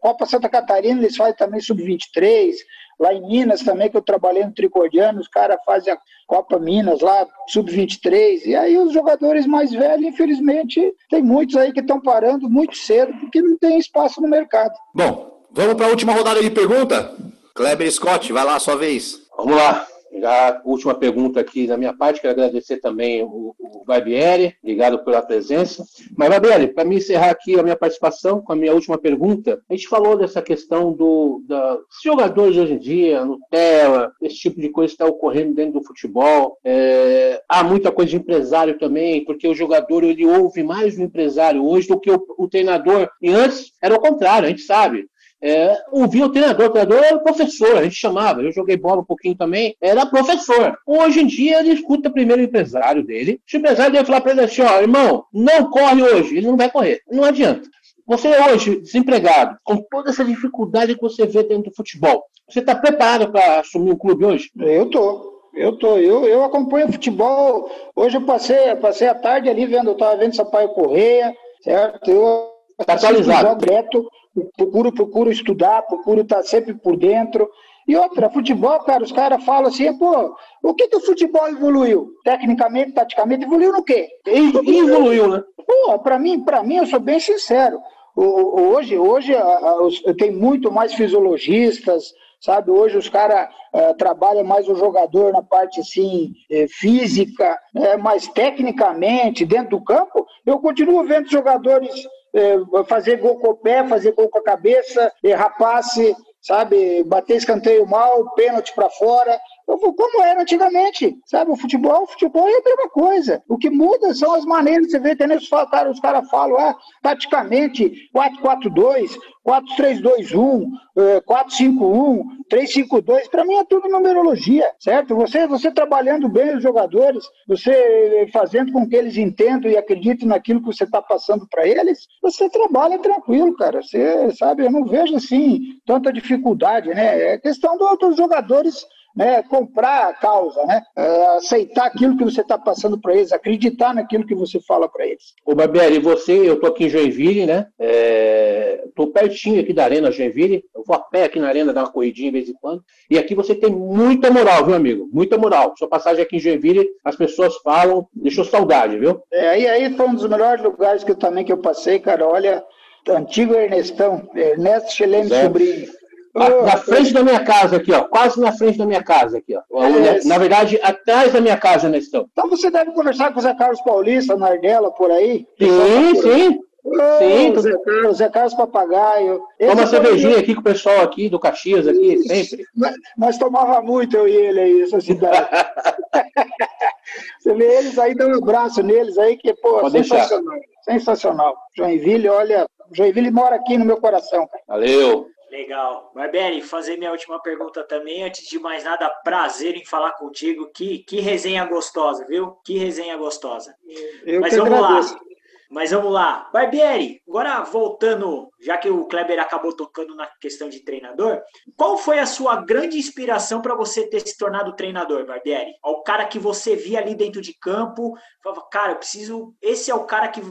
Copa Santa Catarina, eles fazem também sub vinte e três. Lá em Minas também, que eu trabalhei no Tricordiano, os caras fazem a Copa Minas lá, sub vinte e três, e aí os jogadores mais velhos, infelizmente, tem muitos aí que estão parando muito cedo, porque não tem espaço no mercado. Bom, vamos para a última rodada de pergunta? Kleber Scott, vai lá, sua vez. Vamos lá. Já última pergunta aqui da minha parte, quero agradecer também o, o Barbieri, obrigado pela presença. Mas, Barbieri, para me encerrar aqui a minha participação com a minha última pergunta, a gente falou dessa questão do, da, dos jogadores hoje em dia, Nutella, esse tipo de coisa que está ocorrendo dentro do futebol. É, há muita coisa de empresário também, porque o jogador ele ouve mais o empresário hoje do que o, o treinador. E antes era o contrário, a gente sabe. É, ouvia o treinador, o treinador era professor, a gente chamava, eu joguei bola um pouquinho também, era professor. Hoje em dia ele escuta primeiro o empresário dele, o empresário deve falar para ele assim, ó, irmão, não corre hoje, ele não vai correr, não adianta. Você hoje, desempregado, com toda essa dificuldade que você vê dentro do futebol, você está preparado para assumir um clube hoje? Eu tô. Eu, tô, eu, eu acompanho futebol, hoje eu passei, eu passei a tarde ali, vendo, eu estava vendo Sampaio Correia, certo? Eu tá atualizado. Neto, procuro, procuro estudar, procuro estar sempre por dentro. E outra, futebol, cara, os caras falam assim, pô, o que que o futebol evoluiu? Tecnicamente, taticamente, evoluiu no quê? E evoluiu, né? Pô, pra mim, pra mim, eu sou bem sincero. Hoje, hoje tem muito mais fisiologistas, sabe? Hoje os caras uh, trabalham mais o jogador na parte assim, física, né? Mas tecnicamente, dentro do campo, eu continuo vendo jogadores... fazer gol com o pé, fazer gol com a cabeça, errar passe, sabe, bater escanteio mal, pênalti para fora, como era antigamente, sabe, o futebol, o futebol é a mesma coisa, o que muda são as maneiras, você vê, tem os caras cara falam, ah, taticamente, quatro quatro dois, quatro três dois um, quatro cinco um, três cinco dois, para mim é tudo numerologia, certo? Você, você trabalhando bem os jogadores, você fazendo com que eles entendam e acreditem naquilo que você está passando para eles, você trabalha tranquilo, cara, você sabe, eu não vejo assim tanta dificuldade, né? É questão do, dos jogadores, né, comprar a causa, né, aceitar aquilo que você está passando para eles, acreditar naquilo que você fala para eles. Ô Barbieri, você, eu estou aqui em Joinville, né? Estou é, pertinho aqui da Arena Joinville, eu vou a pé aqui na Arena, dar uma corridinha de vez em quando, e aqui você tem muita moral, viu, amigo? Muita moral. Sua passagem aqui em Joinville, as pessoas falam, deixou saudade, viu? É, e aí foi um dos melhores lugares que eu também que eu passei, cara, olha... antigo Ernestão, Ernesto Chelene Sobrinho. Na, oh, na frente da minha casa aqui, ó. Quase na frente da minha casa aqui, ó. É, na, na verdade, atrás da minha casa, Nestão. Então você deve conversar com o Zé Carlos Paulista, Nardella, por aí. Sim, sim. Oh, sim, tô... Zé Carlos, Zé Carlos Papagaio. Toma cervejinha aqui com o pessoal aqui do Caxias aqui, isso, sempre. Nós, nós tomava muito, eu e ele aí, essa cidade. Você vê eles aí, dá um abraço neles aí, que, pô, pode sensacional. Deixar. Sensacional. Joinville, olha, Joinville mora aqui no meu coração. Valeu. Legal. Barbieri, fazer minha última pergunta também. Antes de mais nada, prazer em falar contigo. Que, que resenha gostosa, viu? Que resenha gostosa. Eu Mas vamos agradeço. lá. Mas vamos lá. Barbieri, agora voltando, já que o Kleber acabou tocando na questão de treinador, qual foi a sua grande inspiração para você ter se tornado treinador, Barbieri? O cara que você via ali dentro de campo, falava, cara, eu preciso... Esse é o cara que...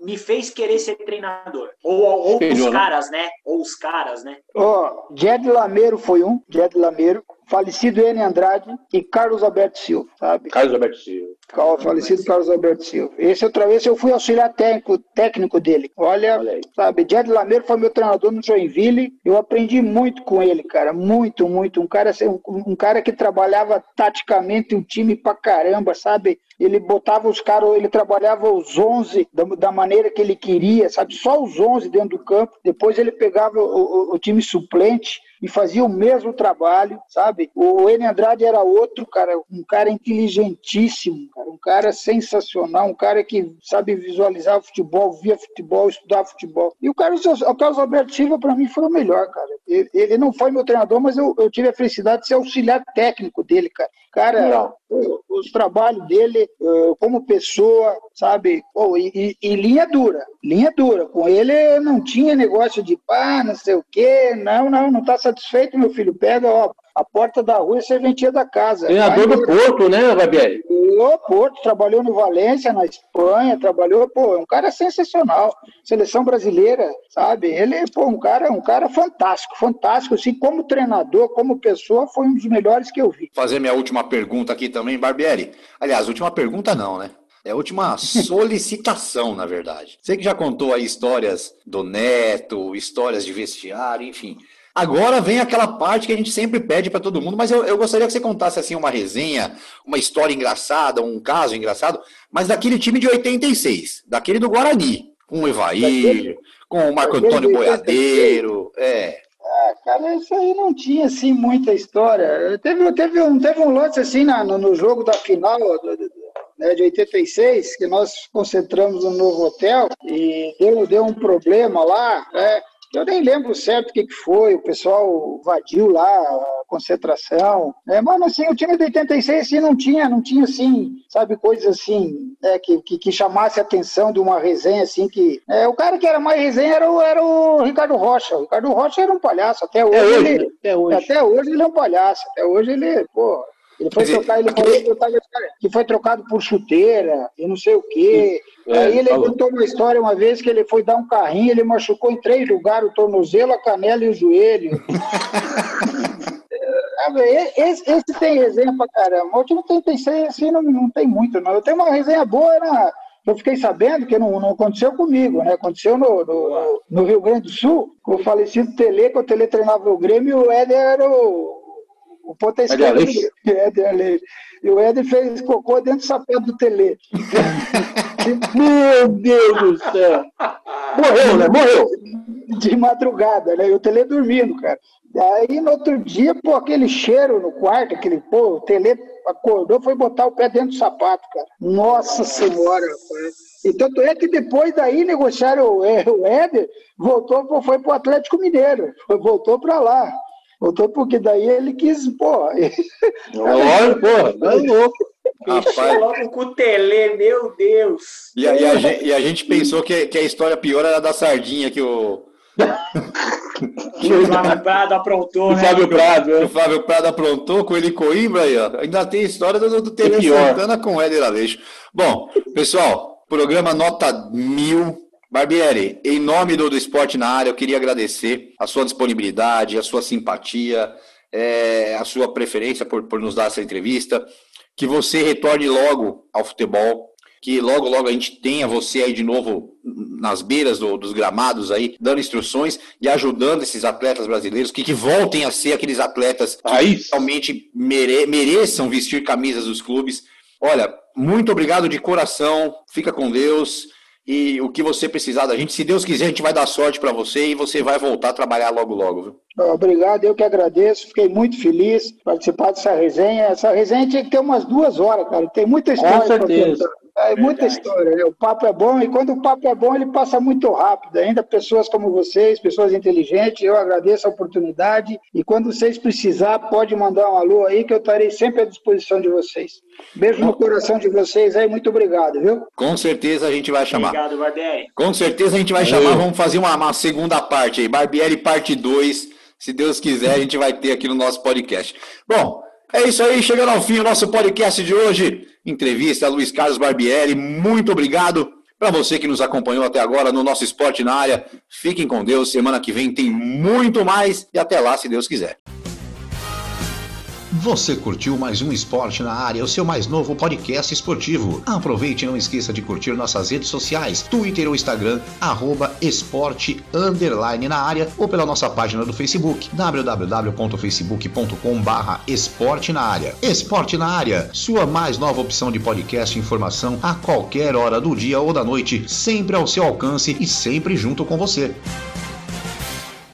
me fez querer ser treinador. Ou, ou Filho, os caras, né? Ou os caras, né? Ó, oh, Jed Lameiro foi um, Jed Lameiro, falecido N. Andrade e Carlos Alberto Silva, sabe? Carlos Alberto Silva. Carlos falecido Alberto Carlos Silva. Alberto Silva. Esse outra vez eu fui auxiliar técnico, técnico dele. Olha, Olha sabe, Jed Lameiro foi meu treinador no Joinville, eu aprendi muito com ele, cara, muito, muito. Um cara, um cara que trabalhava taticamente um time pra caramba, sabe? Ele botava os caras, ele trabalhava os onze da, da maneira que ele queria, sabe? Só os onze dentro do campo. Depois ele pegava o, o, o time suplente e fazia o mesmo trabalho, sabe? O N. Andrade era outro, cara, um cara inteligentíssimo, cara, um cara sensacional, um cara que, sabe, visualizava futebol, via futebol, estudava futebol. E o Carlos, o Carlos Alberto Silva, pra mim, foi o melhor, cara. Ele, ele não foi meu treinador, mas eu, eu tive a felicidade de ser auxiliar técnico dele, cara. Cara, o, os trabalhos dele uh, como pessoa, sabe? Oh, e, e linha dura, linha dura. Com ele não tinha negócio de pá, não sei o quê. Não, não, não tá satisfeito, meu filho. Pega, ó, a porta da rua e a serventia da casa. Treinador do Porto, né, Barbieri? O Porto, trabalhou no Valência, na Espanha, trabalhou, pô, é um cara sensacional. Seleção brasileira, sabe? Ele, pô, um cara, um cara fantástico, fantástico, assim, como treinador, como pessoa, foi um dos melhores que eu vi. Fazer minha última pergunta aqui também, Barbieri. Aliás, última pergunta não, né? É a última solicitação, na verdade. Você que já contou aí histórias do Neto, histórias de vestiário, enfim... Agora vem aquela parte que a gente sempre pede para todo mundo, mas eu, eu gostaria que você contasse assim uma resenha, uma história engraçada, um caso engraçado, mas daquele time de oitenta e seis, daquele do Guarani, com o Ivaí, daquele, com o Marco Antônio Boiadeiro, é... Ah, cara, isso aí não tinha, assim, muita história. Teve, teve, um, teve um lance, assim, na, no, no jogo da final... Do, do... Né, de oitenta e seis, que nós concentramos no novo hotel e deu, deu um problema lá, né? Eu nem lembro certo o que, que foi, o pessoal invadiu lá a concentração, né? Mas assim, o time de oitenta e seis assim, não tinha, não tinha assim, sabe, coisa assim, né, que, que, que chamasse a atenção de uma resenha assim que... É, o cara que era mais resenha era o, era o Ricardo Rocha, o Ricardo Rocha era um palhaço, até hoje, é hoje, ele, até hoje. Até hoje ele é um palhaço, até hoje ele, pô... Ele foi, dizer, trocar, ele aquele... foi que foi trocado por chuteira, e não sei o quê. É, aí ele falou. Contou uma história uma vez que ele foi dar um carrinho, ele machucou em três lugares o tornozelo, a canela e o joelho. Esse, esse tem resenha pra caramba. O time oitenta e seis assim não, não tem muito, não. Eu tenho uma resenha boa na... Eu fiquei sabendo que não, não aconteceu comigo, né? Aconteceu no, no, no Rio Grande do Sul, com o falecido Tele, que o Tele treinava o Grêmio, e o Éder era o... O ponta esquerda do Éder. E o Éder fez cocô dentro do sapato do Tele. Meu Deus do céu! Morreu, né? Morreu! De madrugada, né? E o Tele dormindo, cara. Aí no outro dia, pô, aquele cheiro no quarto, aquele, pô, o Tele acordou, foi botar o pé dentro do sapato, cara. Nossa Senhora, rapaz. E tanto é que depois daí negociaram o Éder, voltou, foi pro Atlético Mineiro, voltou pra lá. Voltou porque daí ele quis, pô. Olha, pô, tá louco. Fechou logo com o Tele, meu Deus. E, aí, a gente, e a gente pensou que, que a história pior era da sardinha que o... que o Flávio Prado aprontou, o né? Flávio Prado, é. O Flávio Prado aprontou com ele Coimbra aí, ó. Ainda tem história do, do Tele Santana com o Éder Aleixo. Bom, pessoal, programa nota mil. Barbieri, em nome do, do Esporte na Área, eu queria agradecer a sua disponibilidade, a sua simpatia, é, a sua preferência por, por nos dar essa entrevista, que você retorne logo ao futebol, que logo, logo a gente tenha você aí de novo nas beiras do, dos gramados aí, dando instruções e ajudando esses atletas brasileiros que, que voltem a ser aqueles atletas que aí realmente mere, mereçam vestir camisas dos clubes. Olha, muito obrigado de coração, fica com Deus e o que você precisar da gente, se Deus quiser, a gente vai dar sorte para você e você vai voltar a trabalhar logo, logo, viu? Obrigado, eu que agradeço, fiquei muito feliz de participar dessa resenha. Essa resenha tinha que ter umas duas horas, cara, tem muita história. Com certeza. É muita Verdade. história, né? O papo é bom e quando o papo é bom ele passa muito rápido, ainda pessoas como vocês, pessoas inteligentes, eu agradeço a oportunidade e quando vocês precisar pode mandar um alô aí que eu estarei sempre à disposição de vocês. Beijo no coração de vocês aí, muito obrigado, viu? Com certeza a gente vai chamar. Obrigado, Barbieri. Com certeza a gente vai chamar, vamos fazer uma, uma segunda parte aí, Barbieri parte dois, se Deus quiser a gente vai ter aqui no nosso podcast. Bom, é isso aí, chegando ao fim o nosso podcast de hoje. Entrevista a Luiz Carlos Barbieri, muito obrigado para você que nos acompanhou até agora no nosso Esporte na Área. Fiquem com Deus, semana que vem tem muito mais e até lá, se Deus quiser. Você curtiu mais um Esporte na Área, o seu mais novo podcast esportivo. Aproveite e não esqueça de curtir nossas redes sociais, Twitter ou Instagram, arroba esporte underline na área, ou pela nossa página do Facebook, www.facebook.com barra esporte na área. Esporte na Área, sua mais nova opção de podcast e informação a qualquer hora do dia ou da noite, sempre ao seu alcance e sempre junto com você.